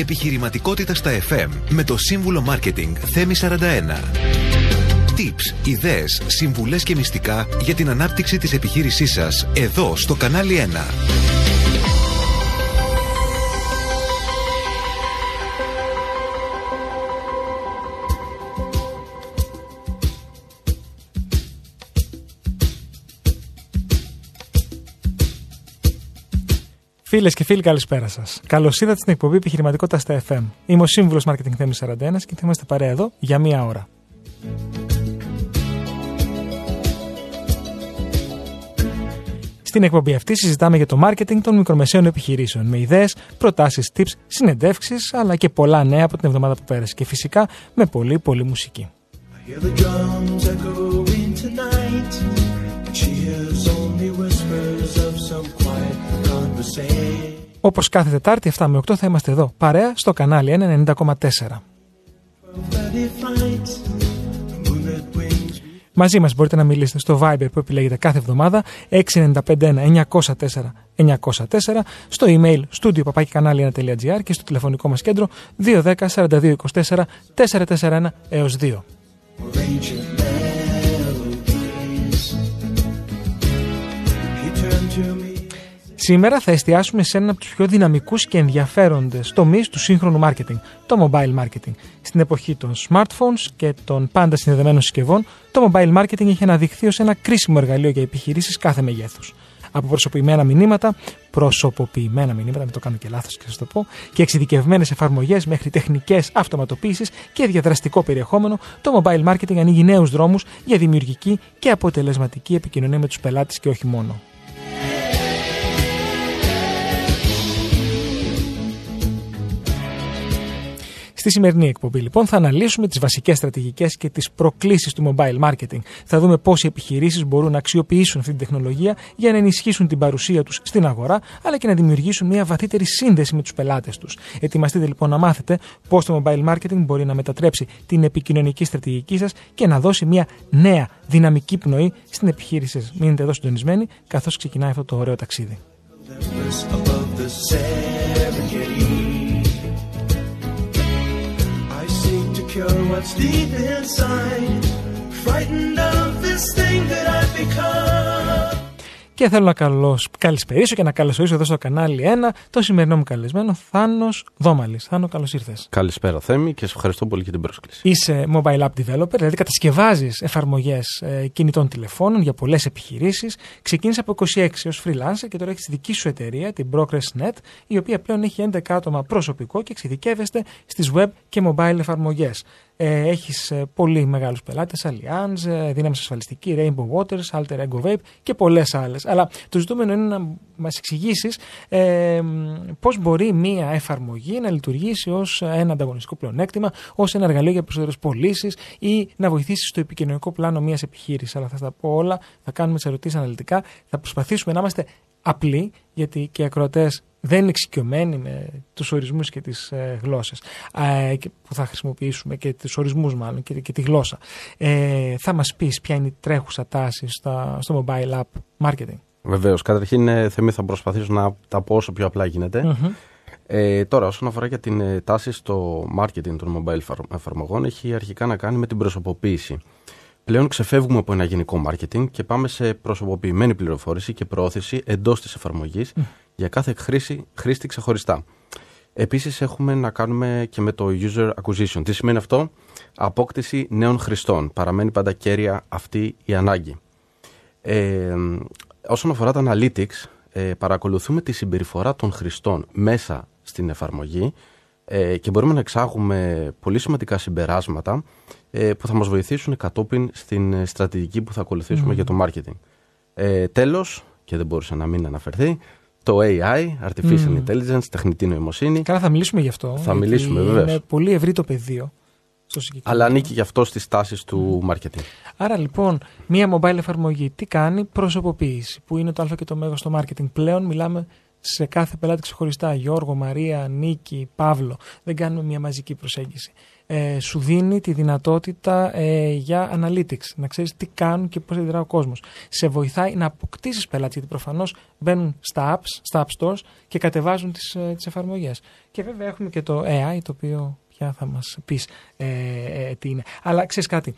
Επιχειρηματικότητα στα FM με το σύμβουλο Μάρκετινγκ Θέμη 41. Tips, ιδέες, συμβουλές και μυστικά για την ανάπτυξη της επιχείρησής σας εδώ στο κανάλι 1. Φίλες και φίλοι, καλησπέρα σας. Καλώς είδατε στην εκπομπή Επιχειρηματικότητα στα FM. Είμαι ο σύμβουλος Μάρκετινγκ Θέμης 41 και θα είμαστε παρέα εδώ για μία ώρα. Στην εκπομπή αυτή συζητάμε για το μάρκετινγκ των μικρομεσαίων επιχειρήσεων με ιδέες, προτάσεις, tips, συνεντεύξεις αλλά και πολλά νέα από την εβδομάδα που πέρασε και φυσικά με πολύ πολύ μουσική. Όπως κάθε Τετάρτη 7 με 8 θα είμαστε εδώ, παρέα στο κανάλι 1.90,4. Μαζί μας μπορείτε να μιλήσετε στο Viber που επιλέγετε κάθε εβδομάδα 6951904 904, στο email studio@kanali1.gr και στο τηλεφωνικό μας κέντρο 210 42 24 441 έως 2. Σήμερα θα εστιάσουμε σε έναν από τους πιο δυναμικούς και ενδιαφέροντες τομείς του σύγχρονου μάρκετινγκ, το mobile marketing. Στην εποχή των smartphones και των πάντα συνδεδεμένων συσκευών, το mobile marketing έχει αναδειχθεί ως ένα κρίσιμο εργαλείο για επιχειρήσεις κάθε μεγέθους. Από προσωποποιημένα μηνύματα, μην το κάνω και λάθος και σας το πω, και εξειδικευμένες εφαρμογές μέχρι τεχνικές αυτοματοποίησεις και διαδραστικό περιεχόμενο, το mobile marketing ανοίγει νέους δρόμους για δημιουργική και αποτελεσματική επικοινωνία με τους πελάτες και όχι μόνο. Στη σημερινή εκπομπή, λοιπόν, θα αναλύσουμε τις βασικές στρατηγικές και τις προκλήσεις του mobile marketing. Θα δούμε πώς οι επιχειρήσεις μπορούν να αξιοποιήσουν αυτή την τεχνολογία για να ενισχύσουν την παρουσία τους στην αγορά, αλλά και να δημιουργήσουν μια βαθύτερη σύνδεση με τους πελάτες τους. Ετοιμαστείτε, λοιπόν, να μάθετε πώς το mobile marketing μπορεί να μετατρέψει την επικοινωνική στρατηγική σας και να δώσει μια νέα δυναμική πνοή στην επιχείρησή σας. Μείνετε εδώ συντονισμένοι, καθώς ξεκινάει αυτό το ωραίο ταξίδι. What's deep inside, frightened of this thing that I've become. Και θέλω να καλησπερίσω και να καλωσορίσω εδώ στο κανάλι 1 το σημερινό μου καλεσμένο, Θάνος Δόμαλης. Θάνο, καλώς ήρθες. Καλησπέρα, Θέμη, και σε ευχαριστώ πολύ για την πρόσκληση. Είσαι mobile app developer, δηλαδή κατασκευάζεις εφαρμογές κινητών τηλεφώνων για πολλές επιχειρήσεις. Ξεκίνησε από 26 ως freelancer και τώρα έχεις τη δική σου εταιρεία, την ProgressNet, η οποία πλέον έχει 11 άτομα προσωπικό και εξειδικεύεστε στις web και mobile εφαρμογές. Έχεις πολύ μεγάλους πελάτες, Allianz, Δύναμις Ασφαλιστική, Rainbow Waters, Alter Ego Vape και πολλές άλλες. Αλλά το ζητούμενο είναι να μας εξηγήσεις πώς μπορεί μία εφαρμογή να λειτουργήσει ως ένα ανταγωνιστικό πλεονέκτημα, ως ένα εργαλείο για περισσότερες πωλήσεις ή να βοηθήσει στο επικοινωνικό πλάνο μιας επιχείρησης. Αλλά θα τα πω όλα, θα κάνουμε τις ερωτήσεις αναλυτικά, θα προσπαθήσουμε να είμαστε απλοί, γιατί και οι ακροατές δεν είναι εξοικειωμένοι με τους ορισμούς και τις γλώσσες που θα χρησιμοποιήσουμε και τους ορισμούς μάλλον και τη γλώσσα. Θα μας πεις ποια είναι η τρέχουσα τάση στο mobile app marketing? Βεβαίως. Καταρχήν, Θεμή, θα προσπαθήσω να τα πω όσο πιο απλά γίνεται. Mm-hmm. Τώρα, όσον αφορά για την τάση στο marketing των mobile εφαρμογών, έχει αρχικά να κάνει με την προσωποποίηση. Πλέον ξεφεύγουμε από ένα γενικό marketing και πάμε σε προσωποποιημένη πληροφόρηση και προώθηση εντός της εφαρμογής για κάθε χρήστη ξεχωριστά. Επίσης, έχουμε να κάνουμε και με το user acquisition. Τι σημαίνει αυτό? Απόκτηση νέων χρηστών. Παραμένει πάντα κέρια αυτή η ανάγκη. Όσον αφορά τα analytics, παρακολουθούμε τη συμπεριφορά των χρηστών μέσα στην εφαρμογή και μπορούμε να εξάγουμε πολύ σημαντικά συμπεράσματα που θα μας βοηθήσουν κατόπιν στην στρατηγική που θα ακολουθήσουμε για το marketing. Τέλος, και δεν μπορούσε να μην αναφερθεί, το AI, Artificial Intelligence, τεχνητή νοημοσύνη. Καλά, θα μιλήσουμε γι' αυτό. Θα μιλήσουμε, βεβαίως. Είναι πολύ ευρύ το πεδίο. Αλλά ανήκει γι' αυτό στις τάσεις του marketing. Άρα, λοιπόν, μία mobile εφαρμογή τι κάνει? Προσωποποίηση, που είναι το α και το μέγα στο marketing. Πλέον μιλάμε σε κάθε πελάτη ξεχωριστά. Γιώργο, Μαρία, Νίκη, Παύλο. Δεν κάνουμε μία μαζική προσέγγιση. σου δίνει τη δυνατότητα για analytics, να ξέρεις τι κάνουν και πώς αντιδρά ο κόσμος. Σε βοηθάει να αποκτήσεις πελάτη, γιατί προφανώς μπαίνουν στα apps, στα app stores και κατεβάζουν τις εφαρμογές. Και βέβαια έχουμε και το AI, το οποίο πια θα μας πεις τι είναι. Αλλά ξέρεις κάτι,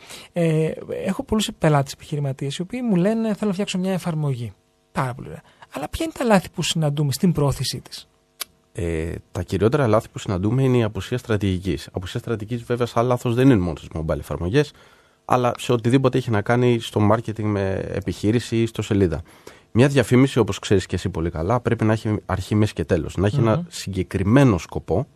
έχω πολλούς πελάτες επιχειρηματίες οι οποίοι μου λένε θέλω να φτιάξω μια εφαρμογή. Πάρα πολύ ωραία. Αλλά ποια είναι τα λάθη που συναντούμε στην πρόθεσή της? Τα κυριότερα λάθη που συναντούμε είναι η απουσία στρατηγικής. Απουσία στρατηγικής, βέβαια, σαν λάθος δεν είναι μόνο στις mobile εφαρμογές, αλλά σε οτιδήποτε έχει να κάνει στο marketing με επιχείρηση ή στο σελίδα. Μια διαφήμιση, όπως ξέρεις και εσύ πολύ καλά, πρέπει να έχει αρχή, μέση και τέλος. Να έχει ένα συγκεκριμένο σκοπό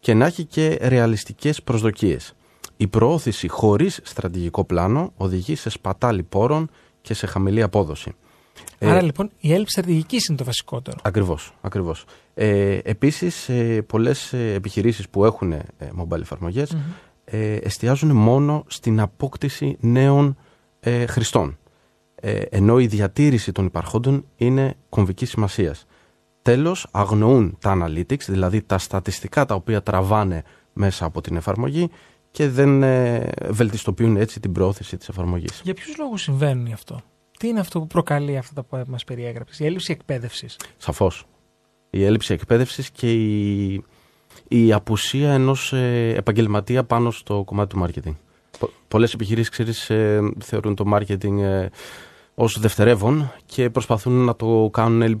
και να έχει και ρεαλιστικές προσδοκίες. Η προώθηση χωρίς στρατηγικό πλάνο οδηγεί σε σπατάλη πόρων και σε χαμηλή απόδοση. Άρα λοιπόν η έλλειψη στρατηγικής είναι το βασικότερο. Ακριβώς. Επίσης, πολλές επιχειρήσεις που έχουν mobile εφαρμογές εστιάζουν μόνο στην απόκτηση νέων χρηστών, ενώ η διατήρηση των υπαρχόντων είναι κομβικής σημασίας. Τέλος, αγνοούν τα analytics, δηλαδή τα στατιστικά τα οποία τραβάνε μέσα από την εφαρμογή και δεν βελτιστοποιούν έτσι την προώθηση της εφαρμογής. Για ποιους λόγους συμβαίνει αυτό? Τι είναι αυτό που προκαλεί αυτά που μας περιέγραψες? Η έλλειψη εκπαίδευσης. Σαφώς. Η έλλειψη εκπαίδευσης και η απουσία ενός επαγγελματία πάνω στο κομμάτι του marketing. Πολλές επιχειρήσεις, ξέρεις, θεωρούν το marketing ως δευτερεύον και προσπαθούν να το κάνουν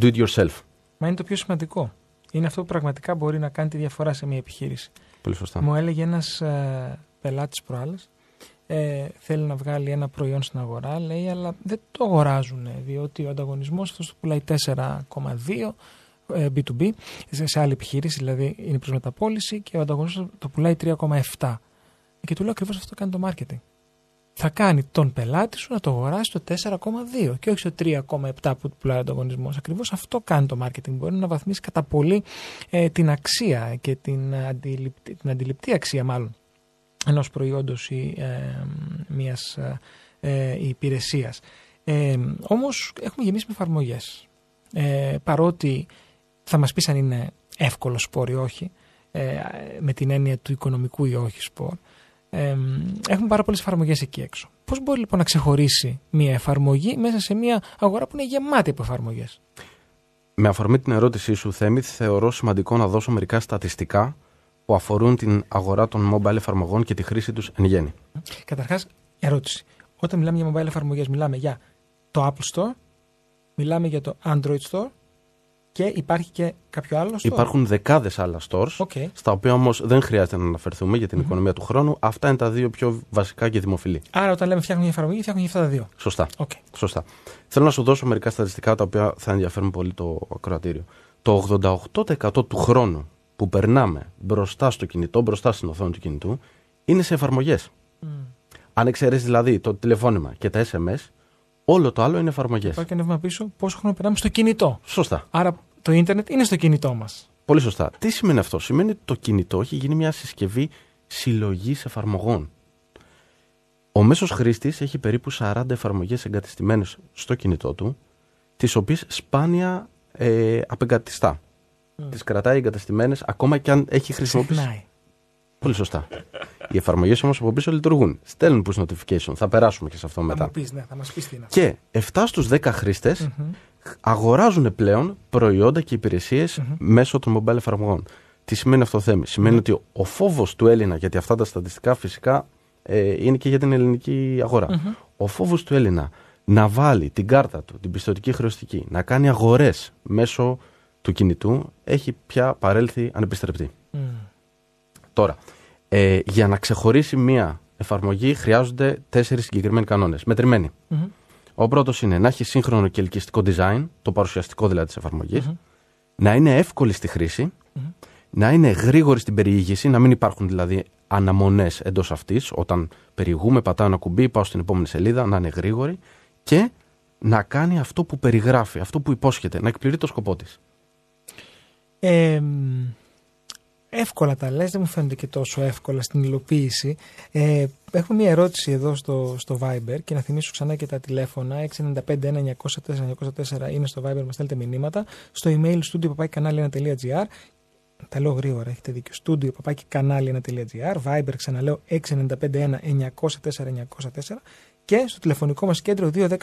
do it yourself. Μα είναι το πιο σημαντικό. Είναι αυτό που πραγματικά μπορεί να κάνει τη διαφορά σε μια επιχείρηση. Πολύ σωστά. Μου έλεγε ένας πελάτης προάλλες, θέλει να βγάλει ένα προϊόν στην αγορά, λέει, αλλά δεν το αγοράζουν διότι ο ανταγωνισμός αυτός του πουλάει 4,2 B2B σε άλλη επιχείρηση, δηλαδή είναι προς μεταπώληση, και ο ανταγωνισμός το πουλάει 3,7, και του λέω ακριβώς αυτό κάνει το marketing. Θα κάνει τον πελάτη σου να το αγοράσει το 4,2 και όχι το 3,7 που πουλάει ο ανταγωνισμός. Ακριβώς αυτό κάνει το marketing. Μπορεί να βαθμίσει κατά πολύ την αξία και την αντιληπτή αξία μάλλον ενός προϊόντος ή μιας υπηρεσίας. Όμως έχουμε γεμίσει με εφαρμογές. Παρότι θα μας πεις αν είναι εύκολο σπορ ή όχι, με την έννοια του οικονομικού ή όχι σπορ, έχουμε πάρα πολλές εφαρμογές εκεί έξω. Πώς μπορεί λοιπόν να ξεχωρίσει μια εφαρμογή μέσα σε μια αγορά που είναι γεμάτη από εφαρμογές? Με αφορμή την ερώτησή σου, Θέμη, θεωρώ σημαντικό να δώσω μερικά στατιστικά που αφορούν την αγορά των mobile εφαρμογών και τη χρήση τους εν γέννη. Καταρχάς, ερώτηση. Όταν μιλάμε για mobile εφαρμογές, μιλάμε για το Apple Store, μιλάμε για το Android Store και υπάρχει και κάποιο άλλο store. Υπάρχουν δεκάδες άλλα stores, στα οποία όμως δεν χρειάζεται να αναφερθούμε για την οικονομία του χρόνου. Αυτά είναι τα δύο πιο βασικά και δημοφιλή. Άρα, όταν λέμε φτιάχνουμε μια εφαρμογή, φτιάχνουμε αυτά τα δύο. Σωστά. Θέλω να σου δώσω μερικά στατιστικά τα οποία θα ενδιαφέρουν πολύ το ακροατήριο. Το 88% του χρόνου που περνάμε μπροστά στο κινητό, μπροστά στην οθόνη του κινητού, είναι σε εφαρμογές. Αν εξαιρέσεις δηλαδή το τηλεφώνημα και τα SMS, όλο το άλλο είναι εφαρμογές. Υπάρχει ανέβημα πίσω, πόσο χρόνο περνάμε στο κινητό. Σωστά. Άρα το ίντερνετ είναι στο κινητό μας. Πολύ σωστά. Τι σημαίνει αυτό? Σημαίνει ότι το κινητό έχει γίνει μια συσκευή συλλογής εφαρμογών. Ο μέσος χρήστης έχει περίπου 40 εφαρμογές εγκατεστημένες στο κινητό του, τις οποίες σπάνια απεγκατιστά. Τις κρατάει εγκαταστημένες ακόμα και αν έχει χρησιμοποιήσει. Ξεχνάει. Πολύ σωστά. Οι εφαρμογές όμως από πίσω λειτουργούν. Στέλνουν push notification. Θα περάσουμε και σε αυτό μετά. Θα μας πεις τι είναι. Και 7 στους 10 χρήστες αγοράζουν πλέον προϊόντα και υπηρεσίες μέσω των mobile εφαρμογών. Τι σημαίνει αυτό, Θέμη? Σημαίνει ότι ο φόβος του Έλληνα, γιατί αυτά τα στατιστικά φυσικά είναι και για την ελληνική αγορά, ο φόβος του Έλληνα να βάλει την κάρτα του, την πιστωτική χρεωστική, να κάνει αγορές μέσω του κινητού, έχει πια παρέλθει ανεπιστρεπτή. Τώρα, για να ξεχωρίσει μία εφαρμογή χρειάζονται 4 συγκεκριμένοι κανόνες, μετρημένοι. Ο πρώτος είναι να έχει σύγχρονο και ελκυστικό design, το παρουσιαστικό δηλαδή της εφαρμογής, να είναι εύκολη στη χρήση, να είναι γρήγορη στην περιήγηση, να μην υπάρχουν δηλαδή αναμονές εντός αυτής. Όταν περιηγούμε, πατάω ένα κουμπί, πάω στην επόμενη σελίδα, να είναι γρήγορη και να κάνει αυτό που περιγράφει, αυτό που υπόσχεται, να εκπληρεί το σκοπό της. Εύκολα τα λες, δεν μου φαίνονται και τόσο εύκολα στην υλοποίηση. Έχουμε μια ερώτηση εδώ στο Viber και να θυμίσω ξανά και τα τηλέφωνα 695-1904-904 είναι στο Viber, μας στέλνετε μηνύματα, στο email studio.canali1.gr Τα λέω γρήγορα, έχετε δίκιο. Studio, παπάκι, κανάλι 1.gr, Viber, ξαναλέω, 6951904 904 και στο τηλεφωνικό μας κέντρο 210-42-24-441-2.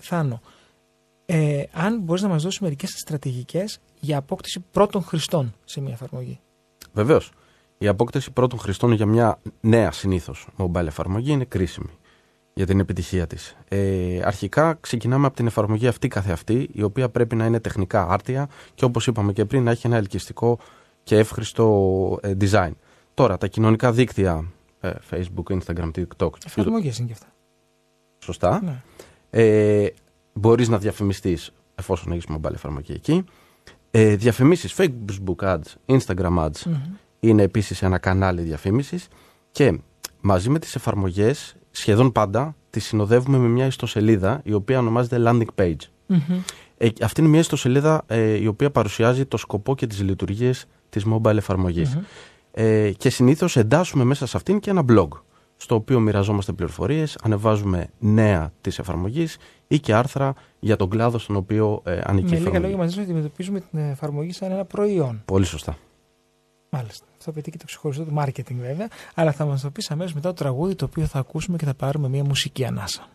Θάνο, αν μπορείς να μας δώσεις μερικές στρατηγικές για απόκτηση πρώτων χρηστών σε μια εφαρμογή. Βεβαίως. Η απόκτηση πρώτων χρηστών για μια νέα συνήθως mobile εφαρμογή είναι κρίσιμη για την επιτυχία της. Αρχικά ξεκινάμε από την εφαρμογή αυτή καθεαυτή, η οποία πρέπει να είναι τεχνικά άρτια και, όπως είπαμε και πριν, να έχει ένα ελκυστικό και εύχριστο design. Τώρα, τα κοινωνικά δίκτυα Facebook, Instagram, TikTok. Εφαρμογές είναι και αυτά. Σωστά. Ναι. Μπορείς να διαφημιστείς εφόσον έχεις mobile εφαρμογή εκεί. Διαφημίσεις Facebook Ads, Instagram Ads είναι επίσης ένα κανάλι διαφήμισης και μαζί με τις εφαρμογές σχεδόν πάντα τις συνοδεύουμε με μια ιστοσελίδα η οποία ονομάζεται landing page. Αυτή είναι μια ιστοσελίδα η οποία παρουσιάζει το σκοπό και τις λειτουργίες της mobile εφαρμογής. Και συνήθως εντάσσουμε μέσα σε αυτήν και ένα blog, στο οποίο μοιραζόμαστε πληροφορίες, ανεβάζουμε νέα της εφαρμογής ή και άρθρα για τον κλάδο στον οποίο ανήκει. Με λίγα λόγια, μαζί μας αντιμετωπίζουμε την εφαρμογή σαν ένα προϊόν. Πολύ σωστά. Μάλιστα. Αυτό απαιτεί και το ξεχωριστό του marketing, βέβαια, αλλά θα μας το πεις αμέσως μετά το τραγούδι, το οποίο θα ακούσουμε και θα πάρουμε μια μουσική ανάσα.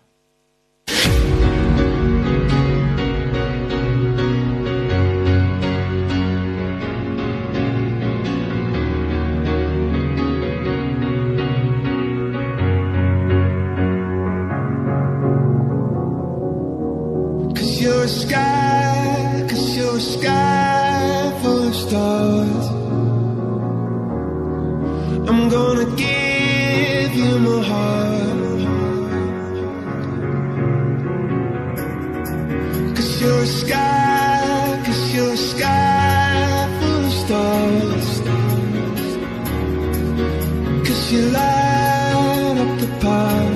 Sky, 'cause you're a sky full of stars. I'm gonna give you my heart. 'Cause you're a sky, 'cause you're a sky full of stars. 'Cause you light up the path.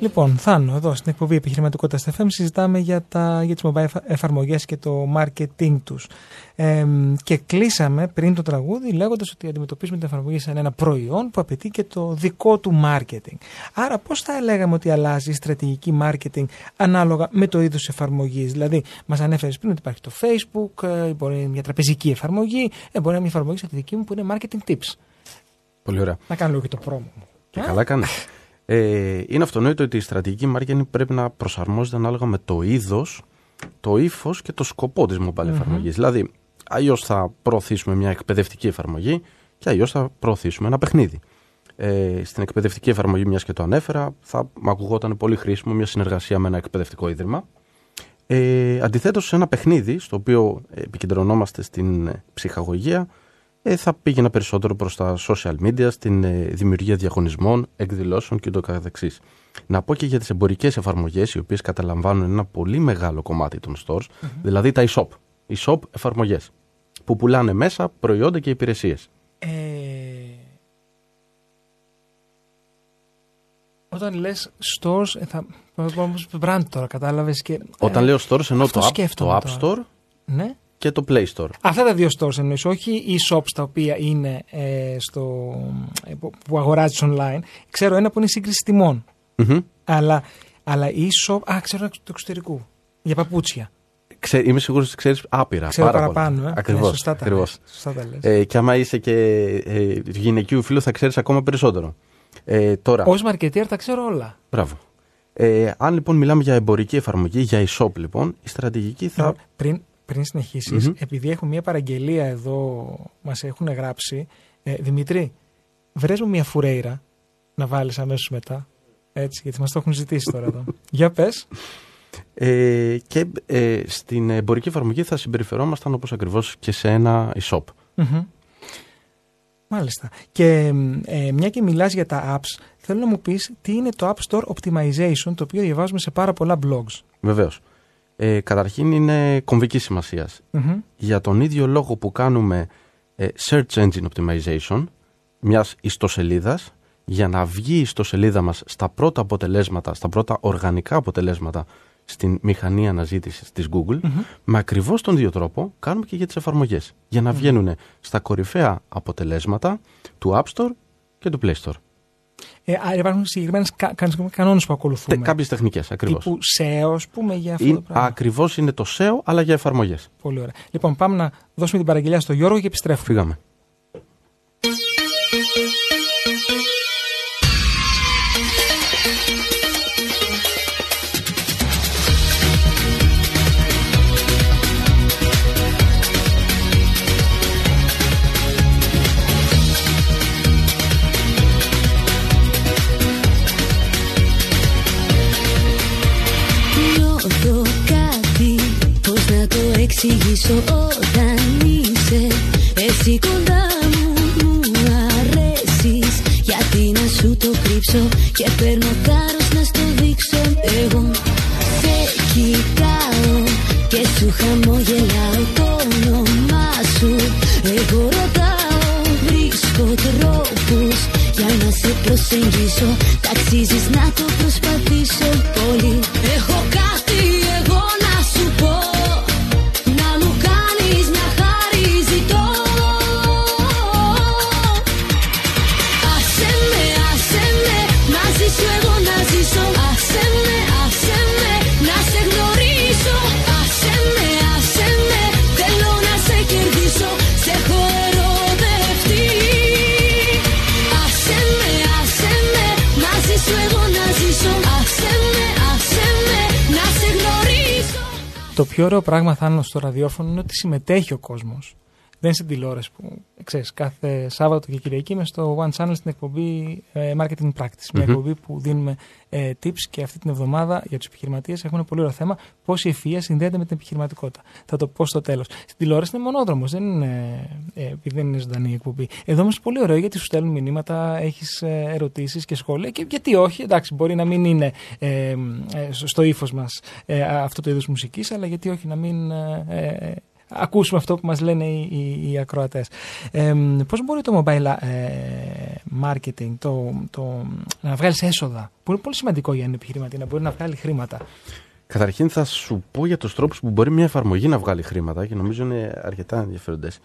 Λοιπόν, Θάνο, εδώ στην εκπομπή Επιχειρηματικότητα στα FM συζητάμε για τις mobile εφαρμογές και το marketing τους. Και κλείσαμε πριν το τραγούδι λέγοντας ότι αντιμετωπίζουμε την εφαρμογή σαν ένα προϊόν που απαιτεί και το δικό του marketing. Άρα πώς θα λέγαμε ότι αλλάζει η στρατηγική marketing ανάλογα με το είδος εφαρμογής? Δηλαδή, μας ανέφερες πριν ότι υπάρχει το Facebook, μπορεί να είναι μια τραπεζική εφαρμογή, μπορεί να είναι μια εφαρμογή σαν τη δική μου που είναι marketing tips. Πολύ ωραία. Να κάνω λίγο και το πρόμο μου. Καλά κάνεις. Είναι αυτονόητο ότι η στρατηγική marketing πρέπει να προσαρμόζεται ανάλογα με το είδος, το ύφος και το σκοπό της mobile εφαρμογής. Δηλαδή, αλλιώς θα προωθήσουμε μια εκπαιδευτική εφαρμογή και αλλιώς θα προωθήσουμε ένα παιχνίδι. Στην εκπαιδευτική εφαρμογή, μιας και το ανέφερα, θα μ' ακουγόταν πολύ χρήσιμο μια συνεργασία με ένα εκπαιδευτικό ίδρυμα. Αντιθέτως, σε ένα παιχνίδι, στο οποίο επικεντρωνόμαστε στην ψυχαγωγία, θα πήγαινα περισσότερο προς τα social media, στην δημιουργία διαγωνισμών, εκδηλώσεων και το καθεξής. Να πω και για τις εμπορικές εφαρμογές, οι οποίες καταλαμβάνουν ένα πολύ μεγάλο κομμάτι των stores, δηλαδή τα e-shop. E-shop εφαρμογές που πουλάνε μέσα προϊόντα και υπηρεσίες. Όταν λες stores, θα brand τώρα, κατάλαβες? Και... Όταν λέω stores εννοώ το App Store. Ναι. Και το Play Store. Αυτά τα δύο stores εννοείς, όχι οι shops τα οποία είναι που αγοράζεις online. Ξέρω ένα που είναι σύγκριση τιμών. Αλλά οι shop, ξέρω ένα του εξωτερικού, για παπούτσια. Είμαι σίγουρος ότι ξέρεις άπειρα. Ξέρω πάρα παραπάνω. Ακριβώς. Σωστά τα λες. Και άμα είσαι και γυναικείου φίλου, θα ξέρεις ακόμα περισσότερο. Τώρα. Ως μαρκετέρ τα ξέρω όλα. Μπράβο. Αν λοιπόν μιλάμε για εμπορική εφαρμογή, για e-shop λοιπόν, η στρατηγική θα. Πριν συνεχίσεις, επειδή έχω μια παραγγελία εδώ, μας έχουν γράψει. Δημήτρη, βρες μου μια φουρέιρα να βάλεις αμέσως μετά. Έτσι, γιατί μας το έχουν ζητήσει τώρα εδώ. Για πες. Και στην εμπορική εφαρμογή θα συμπεριφερόμασταν όπως ακριβώς και σε ένα e-shop. Mm-hmm. Μάλιστα. Και μια και μιλάς για τα apps, θέλω να μου πεις τι είναι το App Store Optimization, το οποίο διαβάζουμε σε πάρα πολλά blogs. Βεβαίως. Καταρχήν είναι κομβική σημασίας. Mm-hmm. Για τον ίδιο λόγο που κάνουμε Search Engine Optimization μιας ιστοσελίδας, για να βγει η ιστοσελίδα μας στα πρώτα αποτελέσματα, στα πρώτα οργανικά αποτελέσματα στην μηχανή αναζήτησης της Google, mm-hmm. με ακριβώς τον ίδιο τρόπο κάνουμε και για τις εφαρμογές, για να βγαίνουν στα κορυφαία αποτελέσματα του App Store και του Play Store. Άρα υπάρχουν συγκεκριμένες κανόνες που ακολουθούμε. Κάποιες τεχνικές, ακριβώς. Τύπου SEO, ας πούμε, για αυτό το πράγμα. Ακριβώς είναι το SEO, αλλά για εφαρμογές. Πολύ ωραία. Λοιπόν, πάμε να δώσουμε την παραγγελία στον Γιώργο και επιστρέφουμε. Φύγαμε. Εξηγήσω όταν είσαι εσύ κοντά μου, μου αρέσεις. Γιατί να σου το κρύψω και παίρνω θάρρος να στο δείξω. Εγώ σε κοιτάω και σου χαμογελάω το όνομά σου. Εγώ ρωτάω, βρίσκω τρόπους για να σε προσεγγίσω. Ταξίζεις να το προσπαθήσω πολύ. Έχω κάτι εγώ να σου πω. Το πιο ωραίο πράγμα, Θάνο, στο ραδιόφωνο είναι ότι συμμετέχει ο κόσμος. Δεν είναι στην τηλεόραση που, ξέρεις, κάθε Σάββατο και Κυριακή είμαι στο One Channel στην εκπομπή Marketing Practice. Mm-hmm. Μια εκπομπή που δίνουμε tips, και αυτή την εβδομάδα για τους επιχειρηματίες έχουμε ένα πολύ ωραίο θέμα: πώς η ευφυΐα συνδέεται με την επιχειρηματικότητα. Θα το πω στο τέλος. Στην τηλεόραση είναι μονόδρομος, δεν είναι, δεν είναι ζωντανή η εκπομπή. Εδώ όμως πολύ ωραίο, γιατί σου στέλνουν μηνύματα, έχεις ερωτήσεις και σχόλια. Και γιατί όχι, εντάξει, μπορεί να μην είναι στο ύφος μας αυτό το είδος μουσικής, αλλά γιατί όχι να μην. Ακούσουμε αυτό που μας λένε οι ακροατές. Πώς μπορεί το mobile marketing να βγάλεις έσοδα, που είναι πολύ σημαντικό για έναν επιχειρηματή, να μπορεί να βγάλει χρήματα? Καταρχήν θα σου πω για τους τρόπους που μπορεί μια εφαρμογή να βγάλει χρήματα, και νομίζω είναι αρκετά ενδιαφέροντες.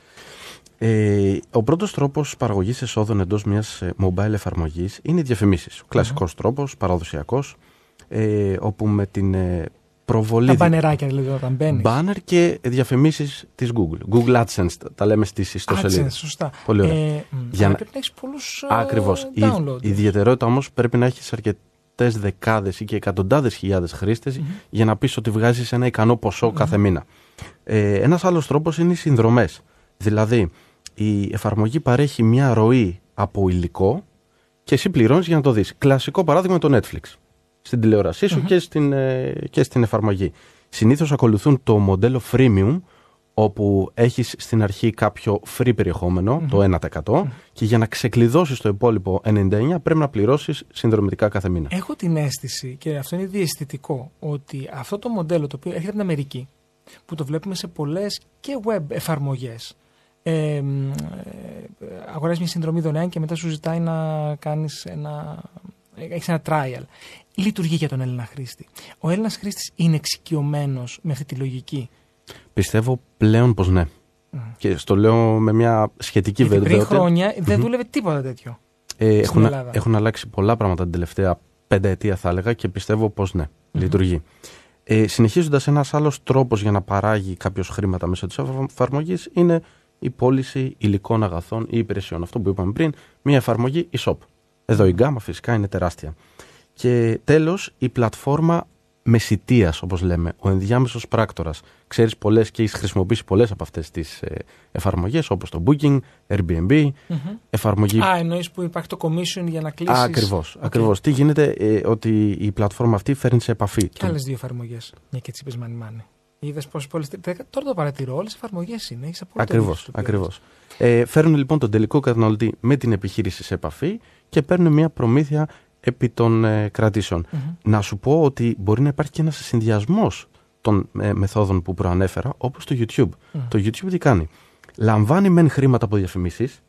Ο πρώτος τρόπος παραγωγής εσόδων εντός μιας mobile εφαρμογής είναι οι διαφημίσεις. Ο κλασικός τρόπος, παραδοσιακός, όπου με την προβολή. Τα μπανεράκια δηλαδή όταν μπαίνεις. Μπάνερ και διαφημίσεις της Google. Google AdSense τα λέμε στις ιστοσελίδες. AdSense, σωστά. Πολύ ωραία. Για να πρέπει να έχεις πολλούς download. Η ιδιαιτερότητα όμως πρέπει να έχεις αρκετές δεκάδες ή και εκατοντάδες χιλιάδες χρήστες, mm-hmm. για να πεις ότι βγάζεις ένα ικανό ποσό, mm-hmm. κάθε μήνα. Ένας άλλος τρόπος είναι οι συνδρομές. Δηλαδή η εφαρμογή παρέχει μια ροή από υλικό και εσύ πληρώνεις για να το δεις. Κλασικό παράδειγμα το Netflix. Στην τηλεόρασή σου, mm-hmm. και στην εφαρμογή. Συνήθως ακολουθούν το μοντέλο freemium, όπου έχεις στην αρχή κάποιο free περιεχόμενο, mm-hmm. το 1%, mm-hmm. και για να ξεκλειδώσεις το υπόλοιπο 99% πρέπει να πληρώσεις συνδρομητικά κάθε μήνα. Έχω την αίσθηση, και αυτό είναι διαισθητικό, ότι αυτό το μοντέλο, το οποίο έρχεται από την Αμερική, που το βλέπουμε σε πολλές και web εφαρμογές, αγοράζεις μια συνδρομή δωρεάν και μετά σου ζητάει να κάνεις έχεις ένα trial. Λειτουργεί για τον Έλληνα χρήστη. Ο Έλληνας χρήστης είναι εξοικειωμένος με αυτή τη λογική? Πιστεύω πλέον πως ναι. Mm. Και στο λέω με μια σχετική βεβαιότητα. Πριν χρόνια, mm-hmm. δεν δούλευε τίποτα τέτοιο. Έχουν αλλάξει πολλά πράγματα την τελευταία πενταετία, θα έλεγα, και πιστεύω πως ναι. Mm-hmm. Λειτουργεί. Συνεχίζοντας, ένας άλλος τρόπος για να παράγει κάποιος χρήματα μέσω της εφαρμογής είναι η πώληση υλικών αγαθών ή υπηρεσιών. Αυτό που είπαμε πριν, μια εφαρμογή e-shop. Εδώ η γκάμα φυσικά είναι τεράστια. Και τέλος, η πλατφόρμα μεσιτείας, όπως λέμε, ο ενδιάμεσος πράκτορας. Ξέρεις πολλές και έχεις χρησιμοποιήσει πολλές από αυτές τις εφαρμογές, όπως το Booking, Airbnb, εφαρμογή. Α, εννοείς που υπάρχει το commission για να κλείσεις. Ακριβώς. Okay. Ακριβώς. Τι γίνεται, ότι η πλατφόρμα αυτή φέρνει σε επαφή. Και άλλες δύο εφαρμογές. Μια και τσίπες μανιμάνι. Είδες πόσες πολλές. Τώρα το παρατηρώ. Όλες οι εφαρμογές είναι. Ακριβώς. Φέρνουν λοιπόν τον τελικό καταναλωτή με την επιχείρηση σε επαφή και παίρνουν μια προμήθεια επί των κρατήσεων. Να σου πω ότι μπορεί να υπάρχει και ένας συνδυασμός των μεθόδων που προανέφερα, όπως το YouTube. Το YouTube τι κάνει? Λαμβάνει μεν χρήματα από διαφημίσεις,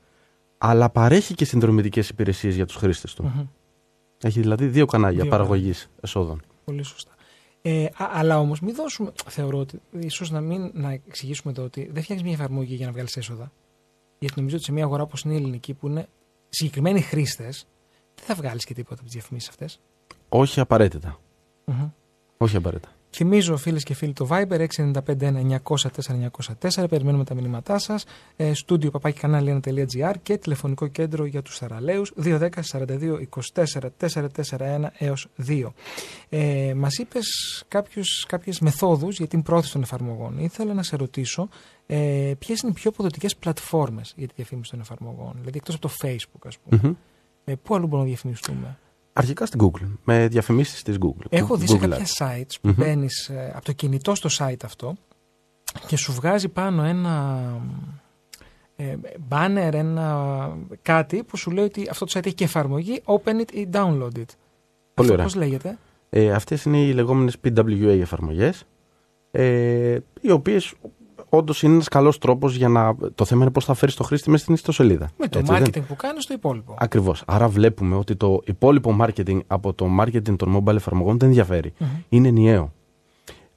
αλλά παρέχει και συνδρομητικές υπηρεσίες για τους χρήστες του. Έχει δηλαδή δύο κανάλια παραγωγής εσόδων. Πολύ σωστά. Αλλά όμως μην δώσουμε, θεωρώ ότι ίσως να εξηγήσουμε εδώ ότι δεν φτιάχνεις μια εφαρμογή για να βγάλεις έσοδα. Γιατί νομίζω ότι σε μια αγορά όπως είναι η ελληνική, που είναι συγκεκριμένοι χρήστες, δεν θα βγάλεις και τίποτα από τις διαφημίσεις αυτές. Όχι απαραίτητα. Όχι απαραίτητα. Θυμίζω, φίλες και φίλοι, το Viber 6951904-904. Περιμένουμε τα μηνύματά σας. Στούντιο παπάκι.κανάλι1.gr και τηλεφωνικό κέντρο για τους θαραλέους 210-42-24-441-2. Μας είπες κάποιες μεθόδους για την πρόθεση των εφαρμογών. Ήθελα να σε ρωτήσω ποιες είναι οι πιο αποδοτικές πλατφόρμες για τη διαφήμιση των εφαρμογών. Δηλαδή εκτός από το Facebook, ας πούμε. Πού αλλού μπορούμε να διαφημιστούμε? Αρχικά στην Google, με διαφημίσεις της Google. Έχω δει σε κάποια sites που μπαίνεις από το κινητό στο site αυτό και σου βγάζει πάνω ένα banner, κάτι που σου λέει ότι αυτό το site έχει και εφαρμογή, open it ή download it. Πολύ ωραία. Πώς λέγεται? Αυτές είναι οι λεγόμενες PWA εφαρμογές, οι οποίες όντως είναι ένας καλός τρόπος για να. Το θέμα είναι πώς θα φέρεις το χρήστη μέσα στην ιστοσελίδα. Με το marketing που κάνεις στο υπόλοιπο. Ακριβώς. Άρα βλέπουμε ότι το υπόλοιπο marketing από το marketing των mobile εφαρμογών δεν διαφέρει. Είναι ενιαίο.